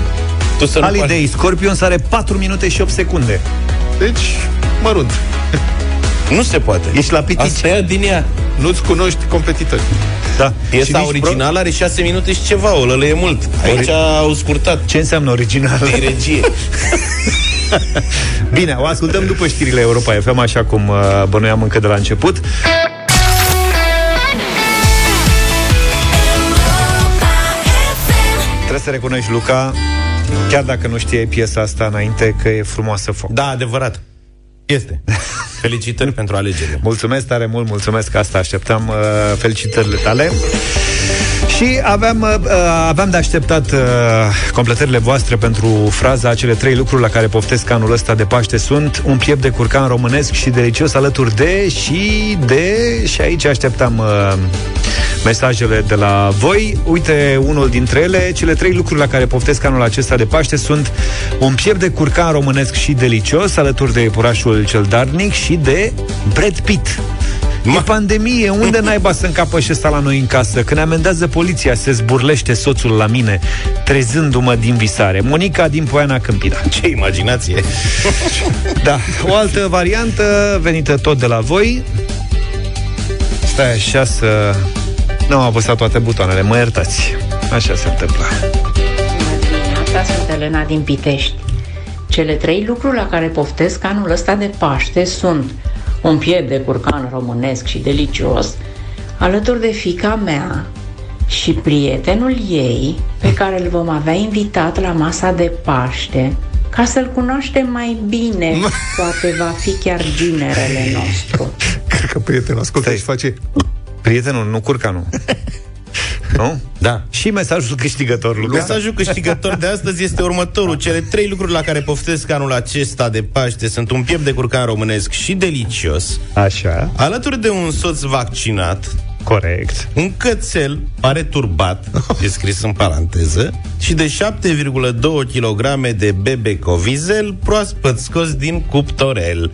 Tu să Halidei, nu pari... Scorpions are patru minute și opt secunde. Deci, mărunt. Nu se poate. Ești la pitici. Asta e din ea. Nu-ți cunoști competitori. Da. Piesa originală are șase minute și ceva, o lălă e mult. Aici au scurtat. Ce înseamnă original? De regie. Bine, o ascultăm după știrile Europa F M, așa cum bănuiam încă de la început. Trebuie să recunoști, Luca, chiar dacă nu știai piesa asta înainte, că e frumoasă foc. Da, adevărat. Este. Felicitări pentru alegere. Mulțumesc tare mult, mulțumesc, asta așteptam, uh, felicitările tale. Și aveam, uh, aveam de așteptat uh, completările voastre pentru fraza cele trei lucruri la care poftesc anul ăsta de Paște sunt un piept de curcan românesc și delicios alături de și de... Și aici așteptam uh, mesajele de la voi. Uite unul dintre ele. Cele trei lucruri la care poftesc anul acesta de Paște sunt un piept de curcan românesc și delicios alături de iepurașul cel darnic și de Brad Pitt. Ma. E pandemie, unde naiba să încapă și ăsta la noi în casă? Când amendează poliția, se zburlește soțul la mine, trezându-mă din visare. Monica din Poiana Câmpina. Ce imaginație! Da, o altă variantă venită tot de la voi. Stai așa să... Nu am apăsat toate butoanele, mă iertați. Așa se întâmplă. Asta sunt Elena din Pitești. Cele trei lucruri la care poftesc anul ăsta de Paște sunt... un piept de curcan românesc și delicios, alături de fiica mea și prietenul ei, pe care îl vom avea invitat la masa de Paște, ca să-l cunoaștem mai bine, poate va fi chiar ginerele nostru. Cred că prietenul ascultă și face... Prietenul, nu curcanul. Nu? Da. Și mesajul câștigător, Luca. Mesajul câștigător de astăzi este următorul. Cele trei lucruri la care poftesc anul acesta de Paște sunt un piept de curcan românesc și delicios. Așa. Alături de un soț vaccinat. Corect. Un cățel pare turbat, e scris în paranteză, și de șapte virgulă doi kilograme de bebecovizel proaspăt scos din cuptorel.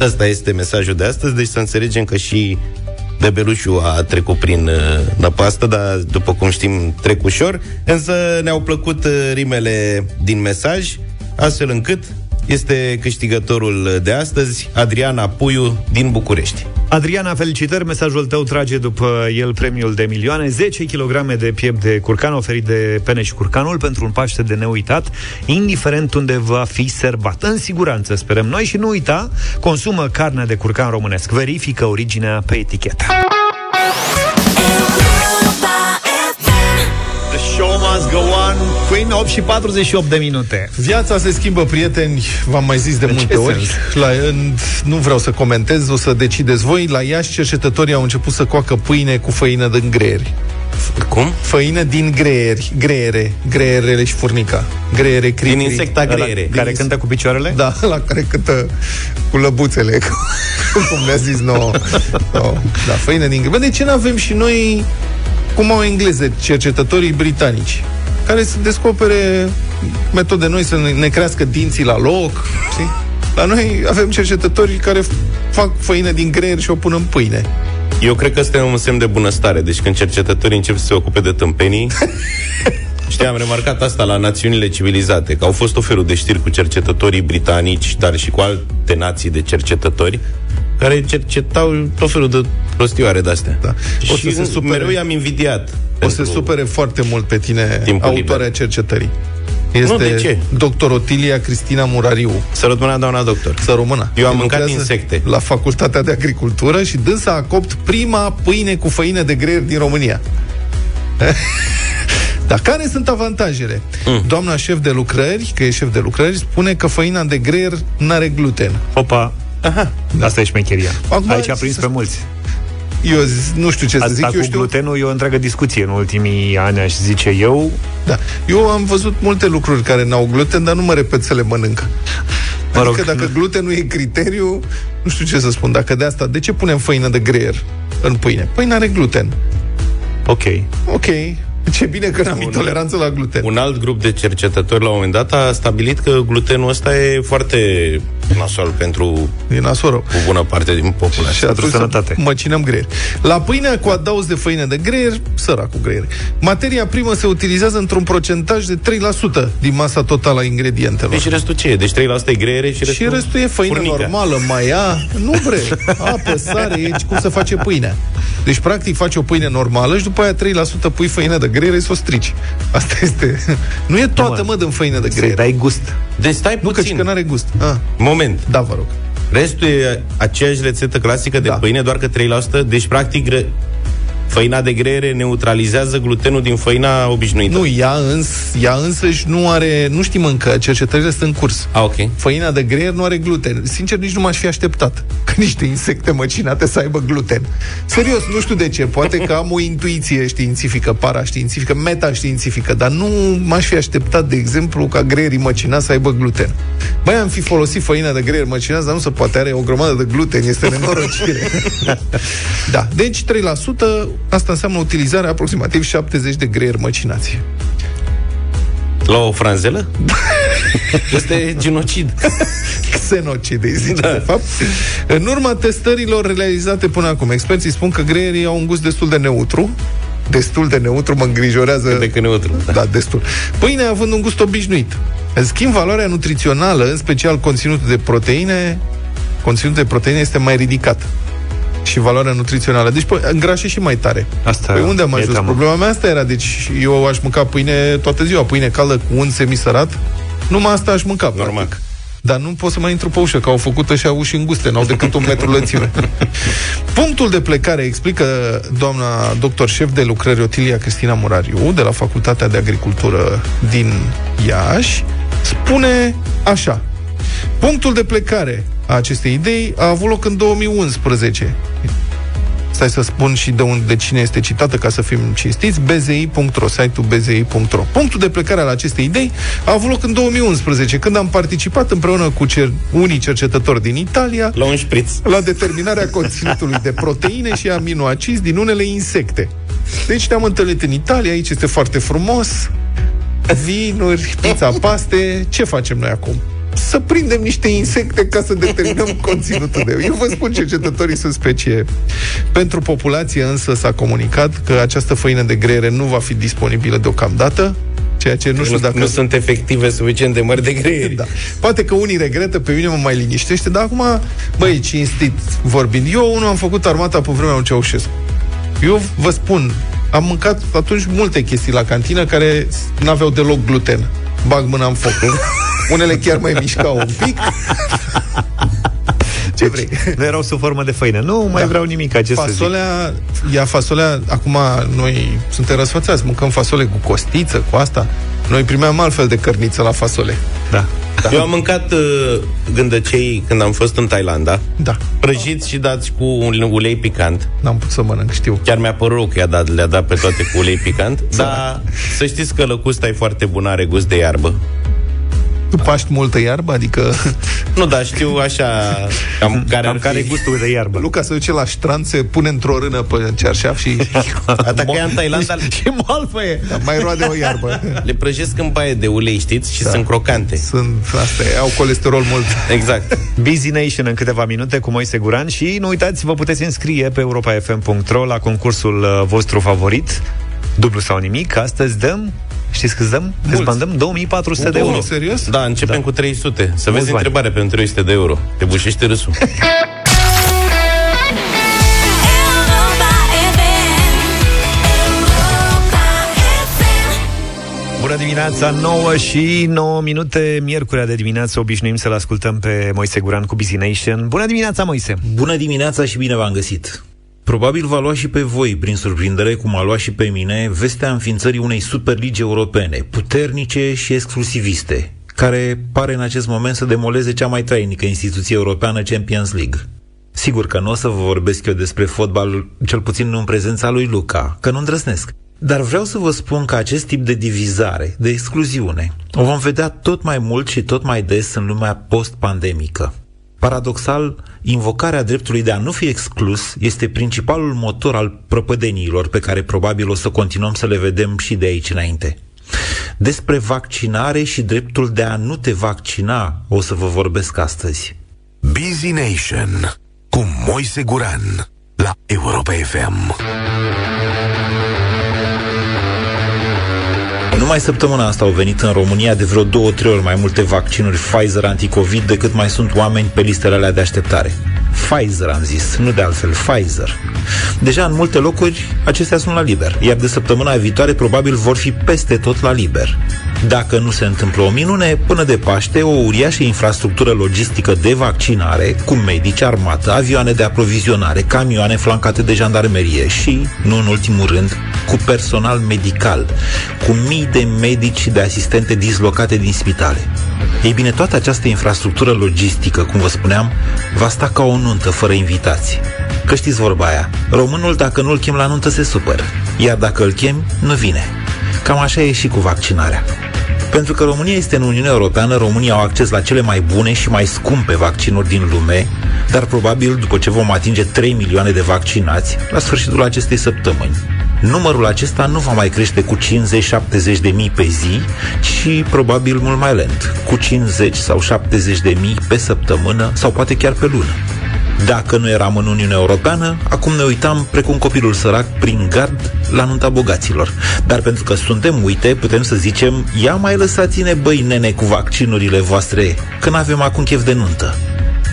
Asta este mesajul de astăzi, deci să înțelegem că și... bebelușul a trecut prin uh, năpastă, dar, după cum știm, trec ușor. Însă ne-au plăcut uh, rimele din mesaj, astfel încât este câștigătorul de astăzi, Adriana Puiu din București. Adriana, felicitări, mesajul tău trage după el premiul de milioane, zece kilograme de piept de curcan oferit de Peneș Curcanul pentru un Paște de neuitat, indiferent unde va fi servat. În siguranță, sperăm noi, și nu uita, consumă carne de curcan românesc. Verifică originea pe etichetă. Show must go on. Queen, opt și patruzeci și opt de minute. Viața se schimbă, prieteni. V-am mai zis de, de multe ori la, în, nu vreau să comentez, o să decideți voi. La Iași, cercetătorii au început să coacă pâine cu făină din greieri. Cum? Făină din greieri. Greiere, greierele și furnica. Greiere, cri, din insecta greiere din... care cântă cu picioarele? Da, la care cântă cu lăbuțele. Cum le-a zis nouă. No, da, făină din greiere. De ce n-avem și noi cum au engleze cercetătorii britanici, care să descopere metode noi să ne crească dinții la loc, știi? La noi avem cercetători care fac făină din greier și o pun în pâine. Eu cred că este un semn de bunăstare. Deci când cercetătorii încep să se ocupe de tâmpenii... Știi, am remarcat asta la națiunile civilizate, că au fost o felul de știri cu cercetătorii britanici, dar și cu alte nații de cercetători, care cercetau tot felul de prostioare de-astea. Da. O și să se supere, mereu i-am invidiat. O să se supere foarte mult pe tine autoarea liber. cercetării. Este nu, de ce? Doctor Otilia Cristina Murariu. Să rămână, doamna doctor. Să rămână. Eu am mâncat insecte. La Facultatea de Agricultură și dânsa a copt prima pâine cu făină de greier din România. Dar care sunt avantajele? Mm. Doamna șef de lucrări, că e șef de lucrări, spune că făina de greier n-are gluten. Opa! Aha. Da. Asta e șmecheria. Acum aici a prins pe mulți. Eu nu știu ce asta să zic. Asta cu știu... glutenul e o întreagă discuție în ultimii ani, aș zice eu. Da. Eu am văzut multe lucruri care n-au gluten, dar nu mă repet să le mănânc. Mă rog, adică dacă glutenul e criteriu, nu știu ce să spun. Dacă de asta, de ce punem făină de greier în pâine? Păi n-are gluten. Ok. Ok. Ce bine că n-am intoleranță la gluten. Un alt grup de cercetători la un moment dat a stabilit că glutenul ăsta e foarte nasol pentru o bună parte din populație. Și atunci sănătate. Măcinăm greier. La pâinea cu adaos de făină de greier, săracu greier. Materia primă se utilizează într-un procentaj de trei la sută din masa totală a ingredientelor. Deci restul ce e? Deci trei la sută e greiere și restul... Și restul e făină furnică. Normală, maia, nu vrei. Apă, sare, e cum se face pâinea. Deci practic faci o pâine normală și după aia trei la sută pui făină de greier și s-o strici. Asta este. Nu e toată măd în făină de greier. Dai gust. Deci stai puțin. Nu, căci că n-are gust. Ah. Moment. Da, vă rog. Restul e aceeași rețetă clasică de da. pâine, doar că trei la sută. Deci practic gre... făina de greiere neutralizează glutenul din făina obișnuită. Nu, ea, îns, ea însăși nu are... Nu știm încă, cercetările sunt în curs. A, ok. Făina de greier nu are gluten. Sincer, nici nu m-aș fi așteptat că niște insecte măcinate să aibă gluten. Serios, nu știu de ce. Poate că am o intuiție științifică, paraștiințifică, metaștiințifică, dar nu m-aș fi așteptat, de exemplu, ca greierii măcinați să aibă gluten. Băi, am fi folosit făina de greier măcinați, dar nu se poate, are o grămadă de gluten, este nenorocire. Da, deci trei la sută. Asta înseamnă utilizarea aproximativ șaptezeci de greieri măcinați. La o franzelă? Asta e genocid. Xenocid, îi zice, da. de fapt. În urma testărilor realizate până acum, experții spun că greierii au un gust destul de neutru. Destul de neutru, mă îngrijorează. Cât de cât neutru. Da. Da, destul. Pâinea având un gust obișnuit. În schimb, valoarea nutrițională, în special conținutul de proteine, conținutul de proteine este mai ridicat. Și valoarea nutrițională. Deci pă, îngrașe și mai tare. Asta păi unde am ajuns? Teamă. Problema mea asta era. Deci eu aș mânca pâine toată ziua. Pâine caldă cu unt semisărat. Numai asta aș mânca. Normal. Dar nu pot să mai intru pe ușă, că au făcut așa uși înguste. N-au decât un metru lățime. Punctul de plecare, explică doamna doctor șef de lucrări Otilia Cristina Murariu, de la Facultatea de Agricultură din Iași, spune așa. Punctul de plecare a acestei idei a avut loc în două mii unsprezece. Stai să spun și de unde, de cine este citată, ca să fim cinstiți, b z i punct r o, site-ul b z i punct r o. Punctul de plecare al acestei idei a avut loc în două mii unsprezece, când am participat împreună cu cer- unii cercetători din Italia la un șpriț, la determinarea conținutului de proteine și aminoacizi din unele insecte. Deci ne-am întâlnit în Italia, aici este foarte frumos, vinuri, pizza, paste, ce facem noi acum? Să prindem niște insecte ca să determinăm conținutul de... Eu vă spun, cercetătorii sunt specie. Pentru populație însă s-a comunicat că această făină de greiere nu va fi disponibilă deocamdată, ceea ce nu știu dacă... Nu sunt efective suficient de mari de greieri. Da. Poate că unii regretă, pe mine mă mai liniștește, dar acum, băi, cinstit vorbind, eu unul am făcut armata pe vremea lui Ceaușescu. Eu vă spun, am mâncat atunci multe chestii la cantină care n-aveau deloc gluten. Bag mâna în foc. Unele chiar mai mișcau un pic. Ce vrei? Nu erau sub formă de făină. Nu mai da. vreau nimic, acest fasolea, ia fasolea, acum noi suntem răsfățați, mâncăm fasole cu costiță, cu asta. Noi primeam altfel de cărniță la fasole. Da. Da. Eu am mâncat uh, gândăcei când am fost în Thailanda. Da. Prăjiți și dați cu un ulei picant. N-am putut să mănânc, știu. Chiar mi-a părut că i-a dat, le-a dat pe toate cu ulei picant. Dar să știți că lăcusta e foarte bună, are gust de iarbă. Tu paști multă iarbă? Adică... Nu, dar știu așa... Cam care, cam care gustul de iarbă. Luca se duce la ștran, se pune într-o rână pe cerșaf și... Atacă ea în Thailanda... Ce malfă e! Da, mai roade o iarbă. Le prăjesc în baie de ulei, știți? Și da, sunt crocante. Sunt astea, au colesterol mult. Exact. Busy Nation în câteva minute cu Moise Guran. Și nu uitați, vă puteți înscrie pe europa f m punct ro la concursul vostru favorit, dublu sau nimic. Astăzi dăm... Știți câți dăm? Îți bandăm două mii patru sute de euro. Serios? Da, începem da. cu trei sute. Să vezi întrebarea pentru trei sute de euro. Te bușește râsul. Bună dimineața, nouă și nouă minute, miercurea de dimineață, obișnuim să-l ascultăm pe Moise Guran cu Busy Nation. Bună dimineața, Moise! Bună dimineața și bine v-am găsit! Probabil v-a luat și pe voi, prin surprindere, cum a luat și pe mine, vestea înființării unei superligi europene, puternice și exclusiviste, care pare în acest moment să demoleze cea mai trainică instituție europeană, Champions League. Sigur că nu o să vă vorbesc eu despre fotbal, cel puțin nu în prezența lui Luca, că nu îndrăznesc. Dar vreau să vă spun că acest tip de divizare, de excluziune, o vom vedea tot mai mult și tot mai des în lumea post-pandemică. Paradoxal, invocarea dreptului de a nu fi exclus este principalul motor al prăpădeniilor pe care probabil o să continuăm să le vedem și de aici înainte. Despre vaccinare și dreptul de a nu te vaccina o să vă vorbesc astăzi. Busy Nation cu Moise Guran la Europa F M. Numai săptămâna asta au venit în România de vreo două-trei ori mai multe vaccinuri Pfizer anticovid decât mai sunt oameni pe listele alea de așteptare. Pfizer, am zis, nu de altfel, Pfizer. Deja în multe locuri acestea sunt la liber, iar de săptămâna viitoare probabil vor fi peste tot la liber. Dacă nu se întâmplă o minune, până de Paște, o uriașă infrastructură logistică de vaccinare, cu medici, armată, avioane de aprovizionare, camioane flancate de jandarmerie și, nu în ultimul rând, cu personal medical, cu mii de medici și de asistente dislocate din spitale. Ei bine, toată această infrastructură logistică, cum vă spuneam, va sta ca o nuntă fără invitații. Că știți vorba aia, românul dacă nu îl chem la nuntă se supără, iar dacă îl chem, nu vine. Cam așa e și cu vaccinarea. Pentru că România este în Uniunea Europeană, România au acces la cele mai bune și mai scumpe vaccinuri din lume, dar probabil după ce vom atinge trei milioane de vaccinați la sfârșitul acestei săptămâni, numărul acesta nu va mai crește cu cincizeci șaptezeci de mii pe zi, ci probabil mult mai lent, cu cincizeci sau șaptezeci de mii pe săptămână sau poate chiar pe lună. Dacă nu eram în Uniunea Europeană, acum ne uitam precum copilul sărac prin gard la nunta bogaților. Dar pentru că suntem, uite, putem să zicem, ia mai lăsați-ne, băi, nene, cu vaccinurile voastre, că n-avem acum chef de nuntă.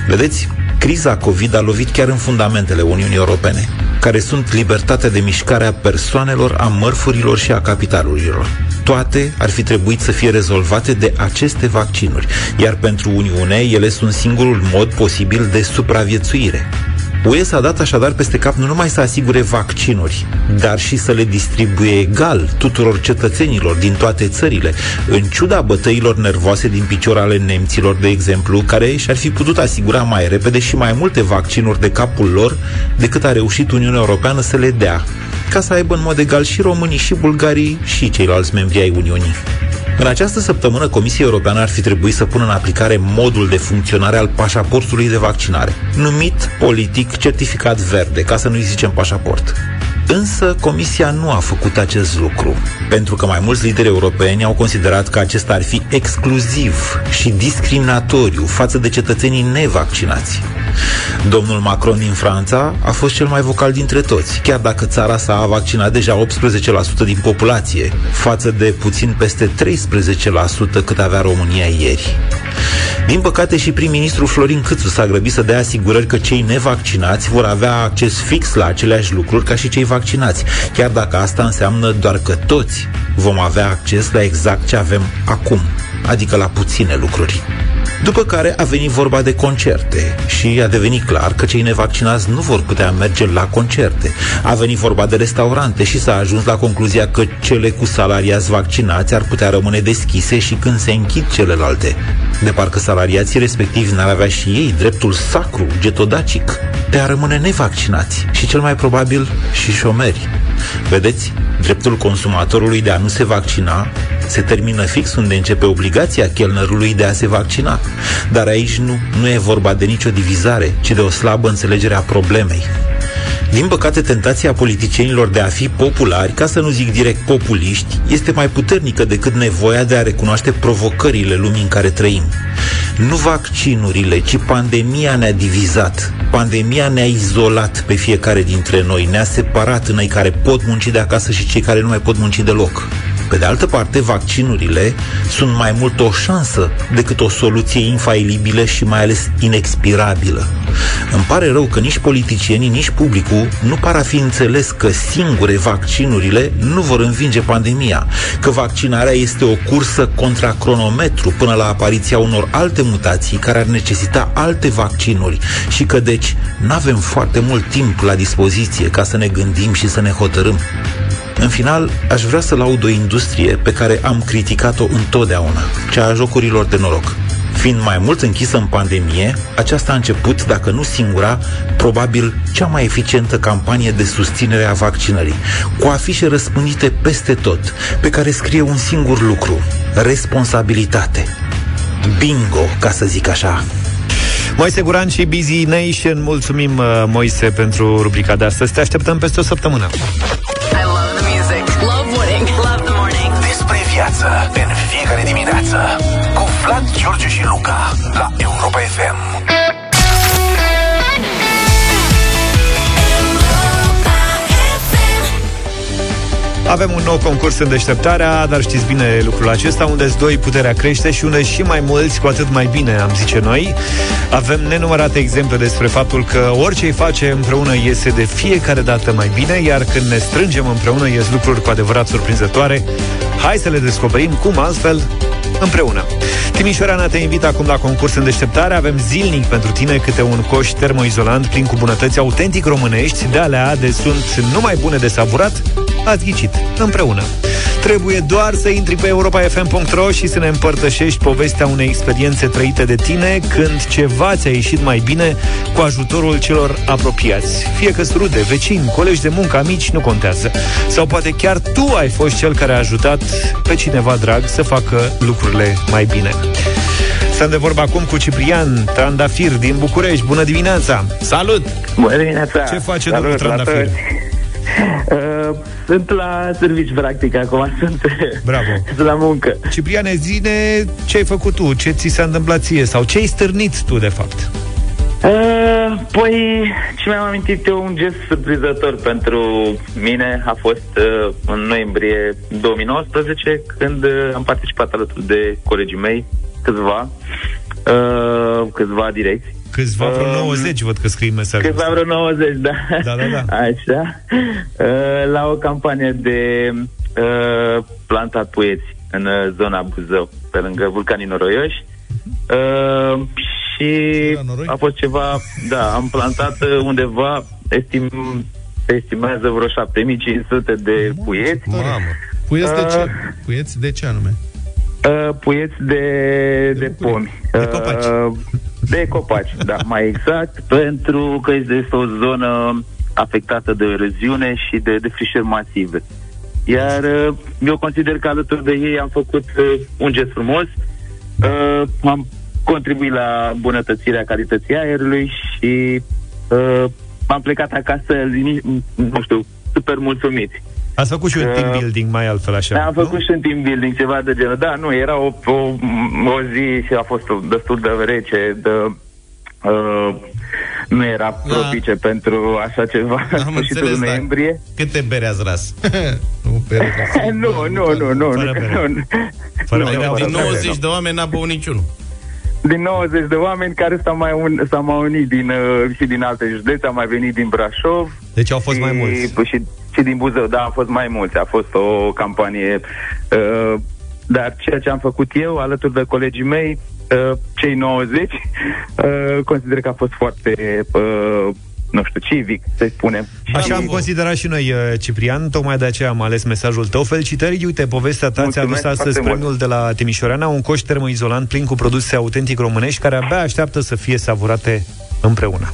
Vedeți? Criza COVID a lovit chiar în fundamentele Uniunii Europene, care sunt libertatea de mișcare a persoanelor, a mărfurilor și a capitalurilor. Toate ar fi trebuit să fie rezolvate de aceste vaccinuri, iar pentru Uniune ele sunt singurul mod posibil de supraviețuire. U E s-a dat așadar peste cap nu numai să asigure vaccinuri, dar și să le distribuie egal tuturor cetățenilor din toate țările, în ciuda bătăilor nervoase din picior ale nemților, de exemplu, care și-ar fi putut asigura mai repede și mai multe vaccinuri de capul lor decât a reușit Uniunea Europeană să le dea, ca să aibă în mod egal și românii și bulgarii și ceilalți membri ai Uniunii. În această săptămână, Comisia Europeană ar fi trebuit să pună în aplicare modul de funcționare al pașaportului de vaccinare, numit politic certificat verde, ca să nu-i zicem pașaport. Însă, Comisia nu a făcut acest lucru, pentru că mai mulți lideri europeni au considerat că acesta ar fi exclusiv și discriminatoriu față de cetățenii nevaccinați. Domnul Macron din Franța a fost cel mai vocal dintre toți, chiar dacă țara s-a vaccinat deja optsprezece la sută din populație, față de puțin peste treisprezece la sută cât avea România ieri. Din păcate, și prim-ministru Florin Cîțu s-a grăbit să dea asigurări că cei nevaccinați vor avea acces fix la aceleași lucruri ca și cei vaccinați, chiar dacă asta înseamnă doar că toți vom avea acces la exact ce avem acum, adică la puține lucruri. După care a venit vorba de concerte și a devenit clar că cei nevaccinați nu vor putea merge la concerte. A venit vorba de restaurante și s-a ajuns la concluzia că cele cu salariați vaccinați ar putea rămâne deschise și când se închid celelalte, de parcă salariații respectivi n-ar avea și ei dreptul sacru, getodacic, de a rămâne nevaccinați și cel mai probabil și șomeri. Vedeți, dreptul consumatorului de a nu se vaccina se termină fix unde începe obligația chelnerului de a se vaccina. Dar aici nu, nu e vorba de nicio divizare, ci de o slabă înțelegere a problemei. Din păcate, tentația politicienilor de a fi populari, ca să nu zic direct populiști, este mai puternică decât nevoia de a recunoaște provocările lumii în care trăim. Nu vaccinurile, ci pandemia ne-a divizat. Pandemia ne-a izolat pe fiecare dintre noi, ne-a separat în ei care pot munci de acasă și cei care nu mai pot munci deloc. Pe de altă parte, vaccinurile sunt mai mult o șansă decât o soluție infailibilă și mai ales inexpirabilă. Îmi pare rău că nici politicienii, nici publicul nu par a fi înțeles că singure vaccinurile nu vor învinge pandemia, că vaccinarea este o cursă contra cronometru până la apariția unor alte mutații care ar necesita alte vaccinuri și că deci n-avem foarte mult timp la dispoziție ca să ne gândim și să ne hotărâm. În final, aș vrea să laud o industrie pe care am criticat-o întotdeauna, cea a jocurilor de noroc. Fiind mai mult închisă în pandemie, aceasta a început, dacă nu singura, probabil cea mai eficientă campanie de susținere a vaccinării, cu afișe răspândite peste tot, pe care scrie un singur lucru: responsabilitate. Bingo, ca să zic așa. Moise Guran și Busy Nation, mulțumim, Moise, pentru rubrica de astăzi. Te așteptăm peste o săptămână. În fiecare dimineață cu Vlad, George și Luca la Europa F M. Avem un nou concurs în Deșteptarea, dar știți bine lucrul acesta, unde doi puterea crește și unde și mai mulți, cu atât mai bine, am zice noi. Avem nenumărate exemple despre faptul că orice îi face împreună iese de fiecare dată mai bine, iar când ne strângem împreună ies lucruri cu adevărat surprinzătoare. Hai să le descoperim cum altfel împreună. Timișoara te invită acum la concurs în Deșteptare. Avem zilnic pentru tine câte un coș termoizolant plin cu bunătăți autentic românești, de alea de sunt numai bune de savurat. Ați ghicit, împreună. Trebuie doar să intri pe europa f m punct r o și să ne împărtășești povestea unei experiențe trăite de tine când ceva ți-a ieșit mai bine cu ajutorul celor apropiați. Fie că-s rude, vecini, colegi de muncă, amici, nu contează. Sau poate chiar tu ai fost cel care a ajutat pe cineva drag să facă lucrurile mai bine. Stăm de vorbă acum cu Ciprian Trandafir din București. Bună dimineața! Salut! Bună dimineața! Ce face domnul Trandafir? Uh, sunt la serviciu, practic, acum sunt, bravo, sunt la muncă. Cipriane, zi-ne ce ai făcut tu, ce ți s-a întâmplat ție sau ce ai stârnit tu, de fapt? Uh, păi, ce mi-am amintit eu, un gest surprizător pentru mine a fost uh, în noiembrie două mii nouăsprezece, când uh, am participat alături de colegii mei, câțiva, uh, câțiva direcți. Câțiva vreo nouăzeci, văd că scrii mesajul. Câțiva vreo nouăzeci, da. Da, da, da. Așa. La o campanie de uh, plantat puieți în zona Buzău, pe lângă vulcanii noroioși. Uh, și a fost ceva, da, am plantat undeva, estim, estimează vreo șapte mii cinci sute de puieți. Mamă. Puieți de ce? Puieți de ce anume? Uh, puieți de, de, de pomi. De copaci. Uh, De copaci, da, mai exact, pentru că este o zonă afectată de eroziune și de defrișări masive. Iar eu consider că alături de ei am făcut un gest frumos, uh, am contribuit la bunătățirea calității aerului și uh, am plecat acasă, nu știu, super mulțumiți. Ați făcut și un team building, mai altfel așa. Am făcut și un team building, ceva de genul. Da, nu, era o, o, o zi și a fost destul de rece, de, uh, nu era propice da. pentru așa ceva. Am înțeles, noiembrie. Da. Câte bere ați ras? nu, nu, nu, nu, nu. Fără bere. Fără bere. Din fără nouăzeci bere, de oameni n-a băut niciunul. Din nouăzeci de oameni care s-au mai, un, s-au mai unit din, uh, și din alte județe, au mai venit din Brașov. Deci au fost și, mai mulți. Și, și din Buzău, da, au fost mai mulți. A fost o campanie. Uh, dar ceea ce am făcut eu, alături de colegii mei, uh, cei nouăzeci, uh, consider că a fost foarte... Uh, nu știu, civic, să-i spunem. Așa am considerat și noi, Ciprian, tocmai de aceea am ales mesajul tău. Felicitări, uite, povestea ta ți-a adus astăzi premiul de la Timișoreana, un coș termoizolant plin cu produse autentic românești, care abia așteaptă să fie savurate împreună.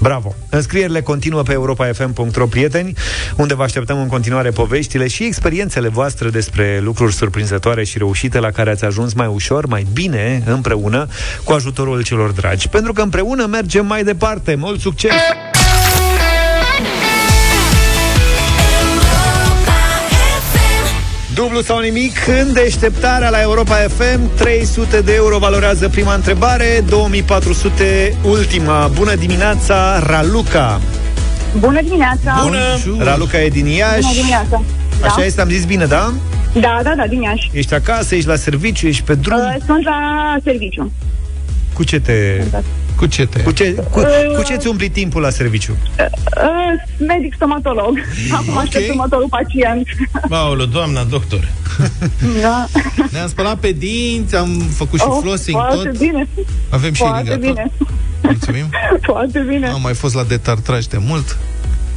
Bravo! Înscrierile continuă pe europa f m punct ro, prieteni, unde vă așteptăm în continuare poveștile și experiențele voastre despre lucruri surprinzătoare și reușite la care ați ajuns mai ușor, mai bine, împreună, cu ajutorul celor dragi. Pentru că împreună mergem mai departe. Mult succes! Dublu sau nimic, în deșteptarea la Europa F M, trei sute de euro valorează prima întrebare, două mii patru sute ultima. Bună dimineața, Raluca! Bună dimineața! Bună! Raluca e din Iași. Bună dimineața! Da. Așa este, am zis bine, da? Da, da, da, din Iași. Ești acasă, ești la serviciu, ești pe drum? Uh, sunt la serviciu. Cu ce te... Cu ce, te... cu, ce, cu, cu ce ți umpli timpul la serviciu? Uh, uh, medic stomatolog. Acum okay. Aștept următorul pacient. Paolo, doamna doctor. Da. Ne-am spălat pe dinți, am făcut și oh, flossing tot. Bine. Avem și irrigator. Mulțumim. Foarte bine. Am mai fost la detartraj de mult.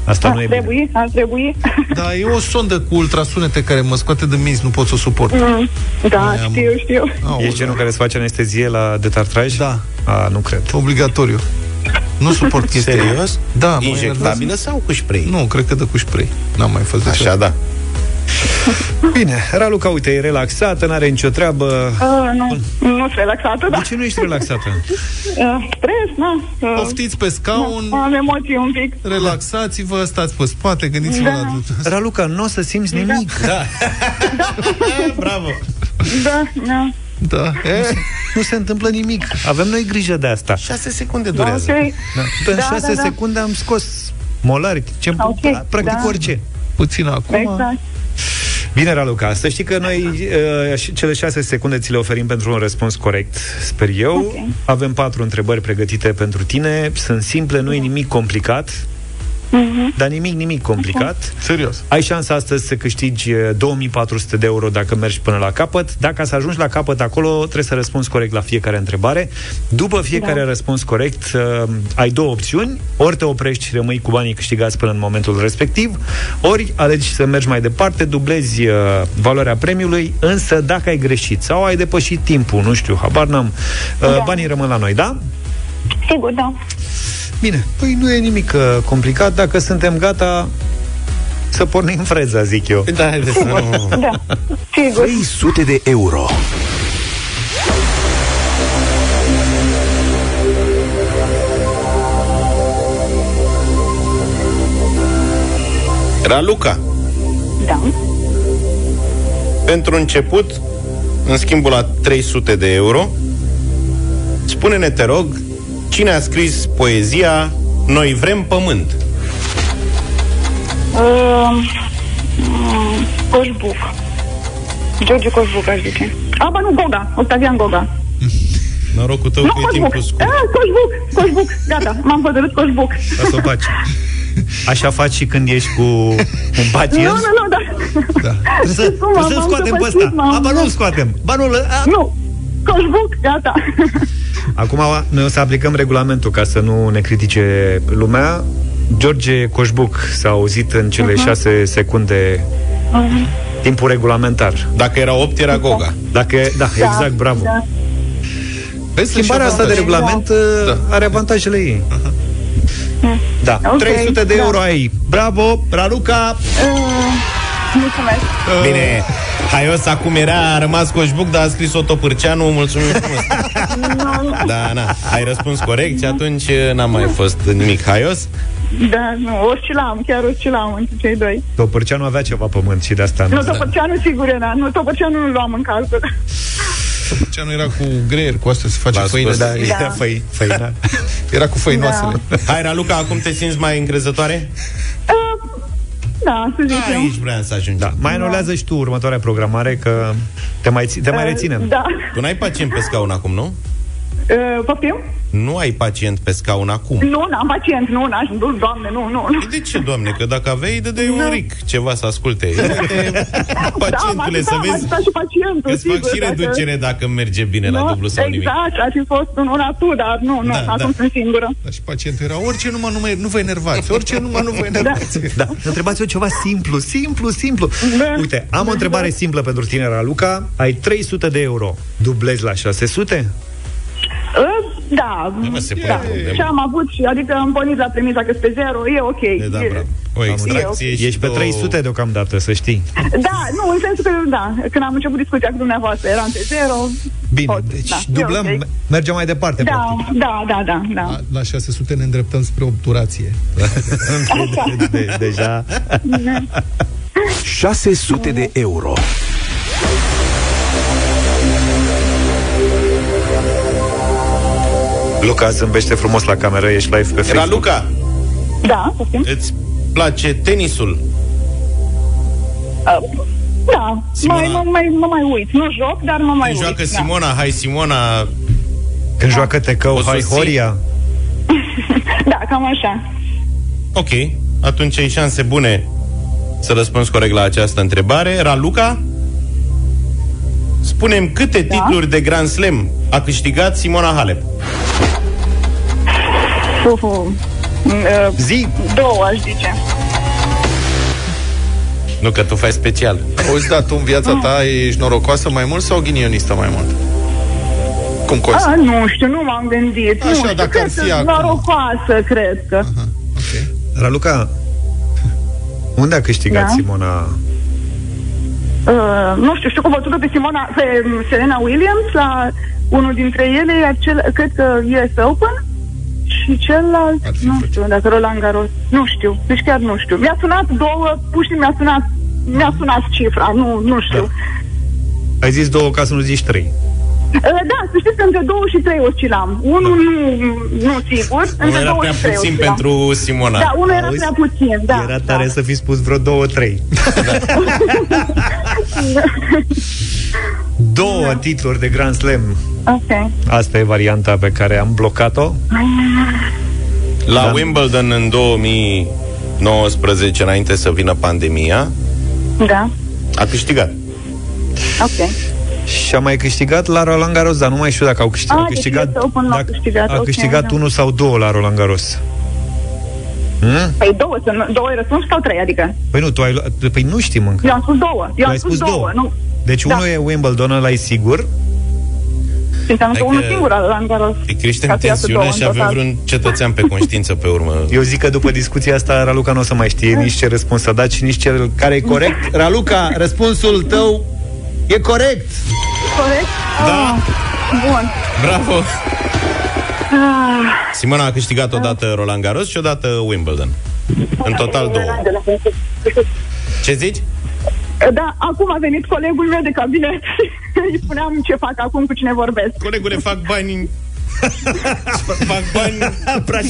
Asta ar nu e trebui, bine. Ar trebui. Da, e o sondă cu ultrasunete care mă scoate de minți, nu pot să o suport. Mm, da, ne-am... știu, știu. Aolea. Ești genul care se face anestezie la detartraj? Da. A, nu cred. Obligatoriu. Nu suport chestia. Serios? Da. Injectabilă sau cu spray? Nu, cred că de cu spray. N-am mai fost de așa, ceva. Da. Bine, Raluca, uite, e relaxată, n-are nicio treabă. Uh, nu, nu ești relaxată, da. De ce nu ești relaxată? Uh, stres, na. Uh, Poftiți pe scaun. Uh, am emoții un pic. Relaxați-vă, stați pe spate, gândiți-vă da. la... Raluca, nu o să simți nimic. Da. Da. Da. Bravo. Da, da. Da. E? Nu se întâmplă nimic. Avem noi grijă de asta. șase secunde durează. Da, okay. da. În șase da, da, da. secunde am scos molari, ce okay, practic da. orice. Puțin acum. Exact. Bine, Raluca, să știi că noi uh, cele șase secunde ți le oferim pentru un răspuns corect, sper eu. Okay. Avem patru întrebări pregătite pentru tine. Sunt simple, nu e nimic complicat. Mm-hmm. Dar nimic, nimic complicat. Serios. Ai șansa astăzi să câștigi două mii patru sute de euro dacă mergi până la capăt. Dacă să ajungi la capăt acolo, trebuie să răspunzi corect la fiecare întrebare. După fiecare da. răspuns corect, uh, ai două opțiuni. Ori te oprești și rămâi cu banii câștigați până în momentul respectiv, ori alegi să mergi mai departe, dublezi uh, valoarea premiului, însă dacă ai greșit sau ai depășit timpul, nu știu, habar n-am, uh, da. banii rămân la noi, da? Sigur, da. Bine, păi nu e nimic uh, complicat. Dacă suntem gata să pornim freza, zic eu. Da, haideți să nu... Da. trei sute de euro. Raluca. Da. Pentru început, în schimbul la trei sute de euro, spune-ne, te rog, cine a scris poezia Noi vrem pământ? Uh, Coșbuc. George Coșbuc, aș zice. A, ba, nu, Goga. Octavian Goga. Norocul tău nu, că Coșbuc. E timpul scurt. Ah, Coșbuc, Coșbuc. Gata, m-am hotărât Coșbuc. Ca să o faci. Așa faci și când ești cu un pacient? Nu, nu, nu, da. da. Trebuie să, Cum, trebuie să scoatem pe ăsta. A, ba, nu-l scoatem. Ba, nu-l... A... Nu. Coșbuc, gata. Acum noi o să aplicăm regulamentul ca să nu ne critique lumea. George Coșbuc s-a auzit în cele uh-huh. șase secunde uh-huh. timpul regulamentar. Dacă era opt, era Goga. Dacă, da, da, exact, bravo. Da. Vezi, schimbarea asta de regulament da. are avantajele ei. Uh-huh. Da, okay, trei sute de euro da. ai. Bravo, Raluca! Uh. Mulțumesc. Bine, haios, acum era, a rămas Coșbuc, dar a scris-o Topârceanu, mulțumim frumos. Da, na, ai răspuns corect și atunci n-a mai fost nimic haios. Da, nu, oscilam, chiar oscilam între cei doi. Topârceanu avea ceva pământ și de asta nu. Nu, Topârceanu sigur era, nu, Topârceanu nu-l luam în calcul. Topârceanu era cu greier, cu asta se face făină. Da, da. Făi, făină. Era cu făinoasele. Da. Hai, Raluca, acum te simți mai încrezătoare? Da, să zic eu. Aici vreau să ajungi. Da. Mai anulează da. și tu următoarea programare, că te mai, te mai uh, reținem. Da. Tu n-ai pacient pe scaun acum, nu? Uh, Poftim? Nu ai pacient pe scaun acum. Nu, n-am pacient, nu, n-aș, nu, doamne, nu, nu. De ce, doamne? Că dacă aveai, dădeai un ric, ceva să asculte. Pacientule, da, să vezi. Da, și pacientul, îți fac și reducere dacă merge bine no, la dublu sau nimic. Exact, ar fi fost una tu, dar nu, nu, da, acum da. sunt singură. Dar și pacientul era, orice numai nu, nu vă enervați, orice numai nu vă enervați. Da, da. Întrebați-o ceva simplu, simplu, simplu. Da. Uite, am da, o întrebare da. simplă pentru tine, Raluca. Ai trei sute de euro, dublezi la șase sute? Da, da. Și am avut, adică am pornit la premisa că este zero, e ok. E, da, e, o extracție e, ești pe trei sute deocamdată, să știi. Da, nu, în sensul că, da, când am început discuția cu dumneavoastră, eram pe zero. Bine, pot, deci da, dublăm, okay. Mergem mai departe. Da, practic. Da, da, da, da. La, la șase sute ne îndreptăm spre obturație. de, de, deja. șase sute de euro. Luca, zâmbește frumos la cameră, ești live pe Facebook. Era Luca? Da, poftim. Îți place tenisul? Uh, da, Simona... mai, mă, mai, mă mai uit. Nu joc, dar mă mai Când uit. Joacă Simona, da. Hai Simona. Când da. Joacă Tecău, hai Horia. Da, cam așa. Ok, atunci ai șanse bune să răspunzi corect la această întrebare. Raluca, spune-mi câte da. titluri de Grand Slam a câștigat Simona Halep? Uh-huh. Uh, Zi două, aș zice. Nu, că tu faci special. Auzi, da, tu în viața uh. ta ești norocoasă mai mult sau ghinionistă mai mult? Cum cozi? Ah, nu știu, nu m-am gândit. Așa, nu știu, dacă ar fi acum... norocoasă, cred că. Aha, okay. Raluca, unde a câștigat da? Simona? Uh, nu știu, știu că bătută pe Simona, pe Serena Williams la unul dintre ele, acel, cred că U S Open. Și celălalt, nu știu, plăcut. Dacă Roland Garros, nu știu, deci chiar nu știu. Mi-a sunat două, pur și mi-a sunat, mi-a sunat cifra, nu, nu știu. Da. Ai zis două ca să nu zici trei. Da, să știți că între două și trei oscilam. Unul da. nu, nu sigur, între două și trei puțin oscilam. Pentru Simona. Da, unul era prea puțin, da. Era tare da. să fi spus vreo două, trei. Da. Două da. titluri de Grand Slam. Okay. Asta e varianta pe care am blocat-o. La da. Wimbledon în două mii nouăsprezece, înainte să vină pandemia. Da. A câștigat. Ok. Și a mai câștigat la Roland Garros, dar nu mai știu dacă au câștigat. A, câștigat, deci dacă, câștigat. A câștigat okay, unul da. sau două la Roland Garros. Hmm? Păi două, două e răspuns sau trei, adică? Păi nu, tu ai luat, păi nu știm încă. Eu am spus două. Eu am spus, spus două, nu. Deci da. unul e Wimbledon, ăla e sigur. Înseamnă că unul singur la Garros. Te crește în tensiune și avem vreun cetățean pe conștiință pe urmă. Eu zic că după discuția asta Raluca nu o să mai știe nici ce răspuns a dat și nici cel care e corect. Raluca, răspunsul tău e corect. Corect? Da. Bun. Bravo. Simona a câștigat odată Roland Garros și odată Wimbledon. În total două. Ce zici? Da, acum a venit colegul meu de cabinet. Îi spuneam ce fac acum, cu cine vorbesc. Colegule, fac bani. Fac bani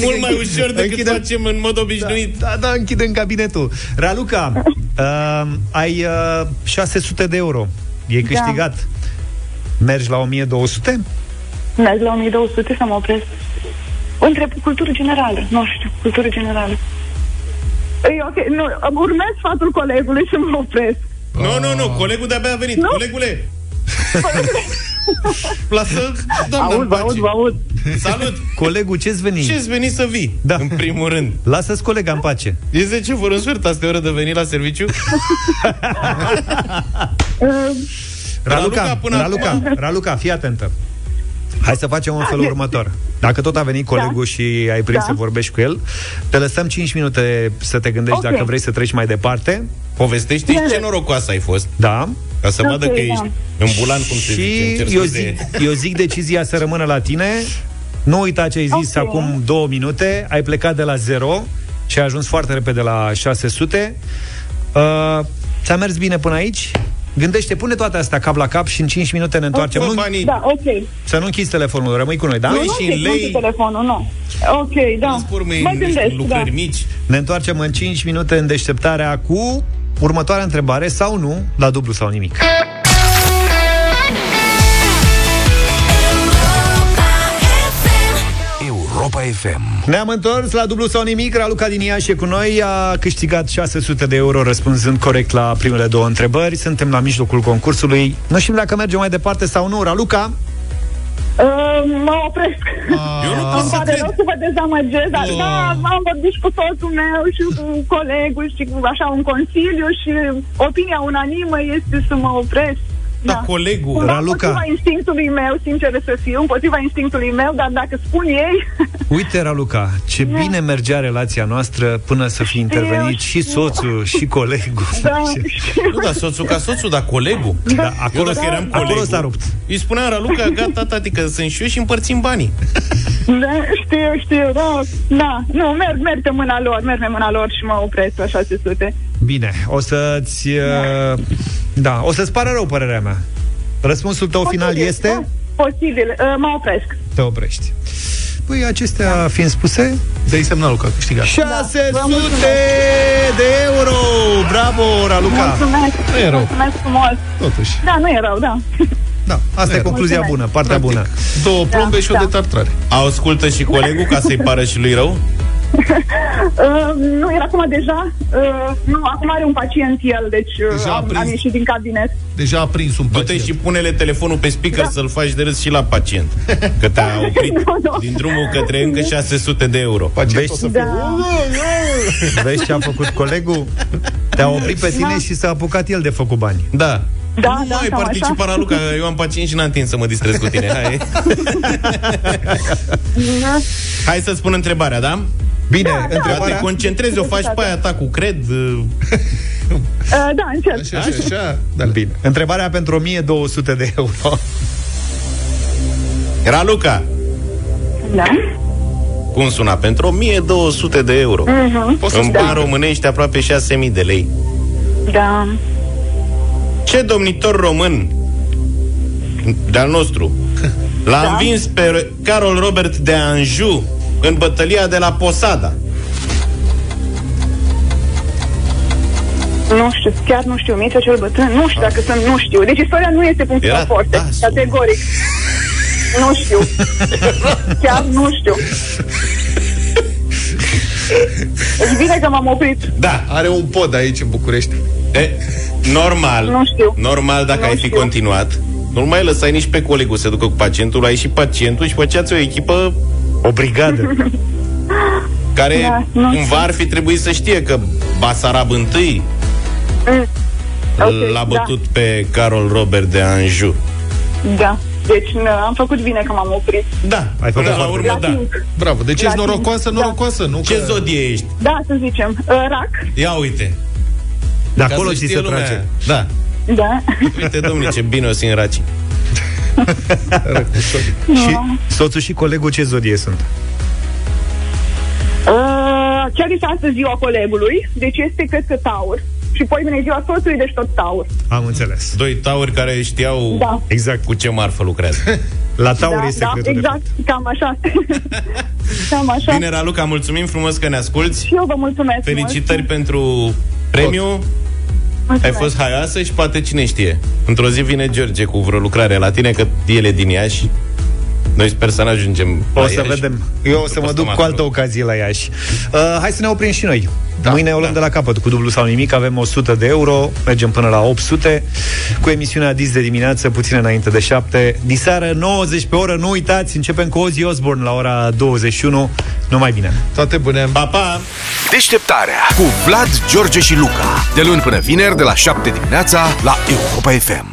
mult mai ușor decât închidem, facem în mod obișnuit. Da, da, da, închidem cabinetul. Raluca, uh, ai uh, șase sute de euro. E câștigat. Da. Mergi la o mie două sute? Merg la o mie două sute să mă opresc. Între cultură generală. Nu știu, cultură generală. E ok, nu, urmez sfatul colegului să mă opresc. Nu, nu, nu, colegul de-abia a venit. Nu? Colegule! Lasă, doamna, aud, aud, aud. Salut! Colegul, ce-ți veni? Ce-ți veni să vii, da. în primul rând? Lasă-ți colega în pace. E zece fără un sfert, asta e oră de veni la serviciu? Raluca, Raluca, Raluca, fii atentă. Hai să facem în felul următor. Dacă tot a venit colegul da. și ai prins da. să vorbești cu el, te lăsăm cinci minute să te gândești okay. dacă vrei să treci mai departe. Povestește-i ce norocoasă ai fost. Da. Ca să vadă okay, că ești da. în bulan, cum se zice. Și eu zic, eu zic decizia să rămână la tine. Nu uita ce ai zis okay. acum două minute. Ai plecat de la zero și ai ajuns foarte repede la șase sute. Uh, ți-a mers bine până aici? Gândește, pune toate astea cap la cap și în cinci minute ne întoarcem. Okay, nu, banii... da, okay. Să nu închizi telefonul, rămâi cu noi, da? Nu, nu și închizi lei... telefonul, nu. Ok, da. Mai gândesc, da. Mici. Ne întoarcem în cinci minute în deșteptarea cu următoarea întrebare sau nu, la dublu sau nimic. Europa F M. Ne-am întors la dublu sau nimic. Raluca din Iași e cu noi. A câștigat șase sute de euro răspunzând corect la primele două întrebări. Suntem la mijlocul concursului. Nu știm dacă mergem mai departe sau nu. Raluca? Uh, mă opresc. Uh, Eu nu pot să cred. Rău să vă dezamăgesc, dar uh. da, am vorbit cu soțul meu și cu colegul și cu așa un consiliu și opinia unanimă este să mă opresc. da, da, colegul. Cumva, Raluca. Împotriva instinctului meu, sincer să fiu, împotriva instinctului meu, dar dacă spun ei... Uite, Raluca, ce da. bine mergea relația noastră până să fi intervenit și soțul, și colegul. Da. Nu, dar soțul ca soțul, dar colegul. Da. Da, acolo da. eram colegul. Acolo s-a rupt. Îi spunea Raluca, gata, tati, că sunt și eu și împărțim banii. Da, știu, știu, da, da. Nu, merg, merg pe mâna lor, merg pe mâna lor și mă opresc la șase sute. Bine, o să-ți... Da, da o să-ți pară rău părerea mea. Răspunsul tău posibil, final este? Da, posibil, mă opresc. Te oprești. Păi, acestea da. fiind spuse, dă-i semnalul că a câștigat. șase sute de euro! Bravo, Raluca! Mulțumesc, nu e rău. Mulțumesc frumos. Totuși. Da, nu e rău, da. Da, asta e, e concluzia mulțumesc. bună, partea Practic. bună. Două plumbe da, și o da. detartrare. Ascultă și colegul ca să-i pară și lui rău? Uh, nu, era acum deja uh, nu, acum are un pacient el. Deci uh, am, prins, am ieșit din cabinet. Deja a prins un pacient. Du-te și pune-le telefonul pe speaker da. să-l faci de râs și la pacient. Că te-a oprit no, no. din drumul către încă șase sute de euro. Vezi, da. Vezi ce a făcut colegul? Te-a oprit pe tine da. și s-a apucat el de făcut bani. Da. Da, nu da, mai participa la Luca, eu am pacient și n-am timp să mă distrez cu tine. Hai, Hai să-ți spun întrebarea, da? Bine, da, întrebarea da, te concentrezi, o faci pe aia ta cu cred. Uh, da, încerc. Așa, așa, așa. Da, bine. Întrebarea pentru o mie două sute de euro. Era Luca. Da. Cum suna? Pentru o mie două sute de euro. Uh-huh. În bani da. românești aproape șase mii de lei. Da. Ce domnitor român de-al nostru l-a da. învins pe Carol Robert de Anjou în bătălia de la Posada? Nu știu, chiar nu știu, Miță cel bătrân, nu știu dacă sunt, nu știu. Deci istoria nu este punctul Era, forte, da, categoric. Nu știu. Chiar nu știu. Deci bine că m-am oprit. Da, are un pod aici în București. E, normal, nu știu. normal dacă nu ai fi știu. continuat. Nu mai lăsai nici pe colegul să ducă cu pacientul, ai și pacientul și făceați o echipă, o brigadă care da, nu cumva știu. ar fi trebuit să știe că Basarab întâi mm. okay, l-a bătut da. pe Carol Robert de Anjou. Da. Deci am făcut bine că m-am oprit. Da, ai făcut la urmă, da. Bravo, deci ești norocoasă, norocoasă, nu? Ce zodie ești? Da, să zicem, rac. Ia uite. De acolo ți se trage. Da. Da. Uite, domnule, ce bine o simt raci. Și soțul și colegul ce zodie sunt? Chiar este astăzi ziua colegului, deci este, cred că, Taur. Și poi vine ziua soțului, deci tot Taur. Am înțeles. Doi Tauri care știau da. exact cu ce marfă lucrează. La Taur da, e secretul da, exact, de cam așa. Cam așa. Bine, Raluca, mulțumim frumos că ne asculți. Și eu vă mulțumesc. Felicitări mulțumesc. pentru premiu. Mulțumesc. Ai fost haioasă și poate cine știe, într-o zi vine George cu vreo lucrare la tine, că el e din Iași. Noi sper să ne ajungem. O să vedem. Eu o să mă duc cu altă ocazie la Iași. Uh, hai să ne oprim și noi. Da, Mâine o luăm da. de la capăt cu dublu sau nimic. Avem o sută de euro, mergem până la opt sute. Cu emisiunea Dis de dimineață, puțin înainte de șapte. Diseară, nouăzeci pe oră, nu uitați. Începem cu Ozzy Osbourne la ora douăzeci și unu. Numai bine. Toate bune. Pa, pa. Deșteptarea cu Vlad, George și Luca. De luni până vineri, de la șapte dimineața, la Europa F M.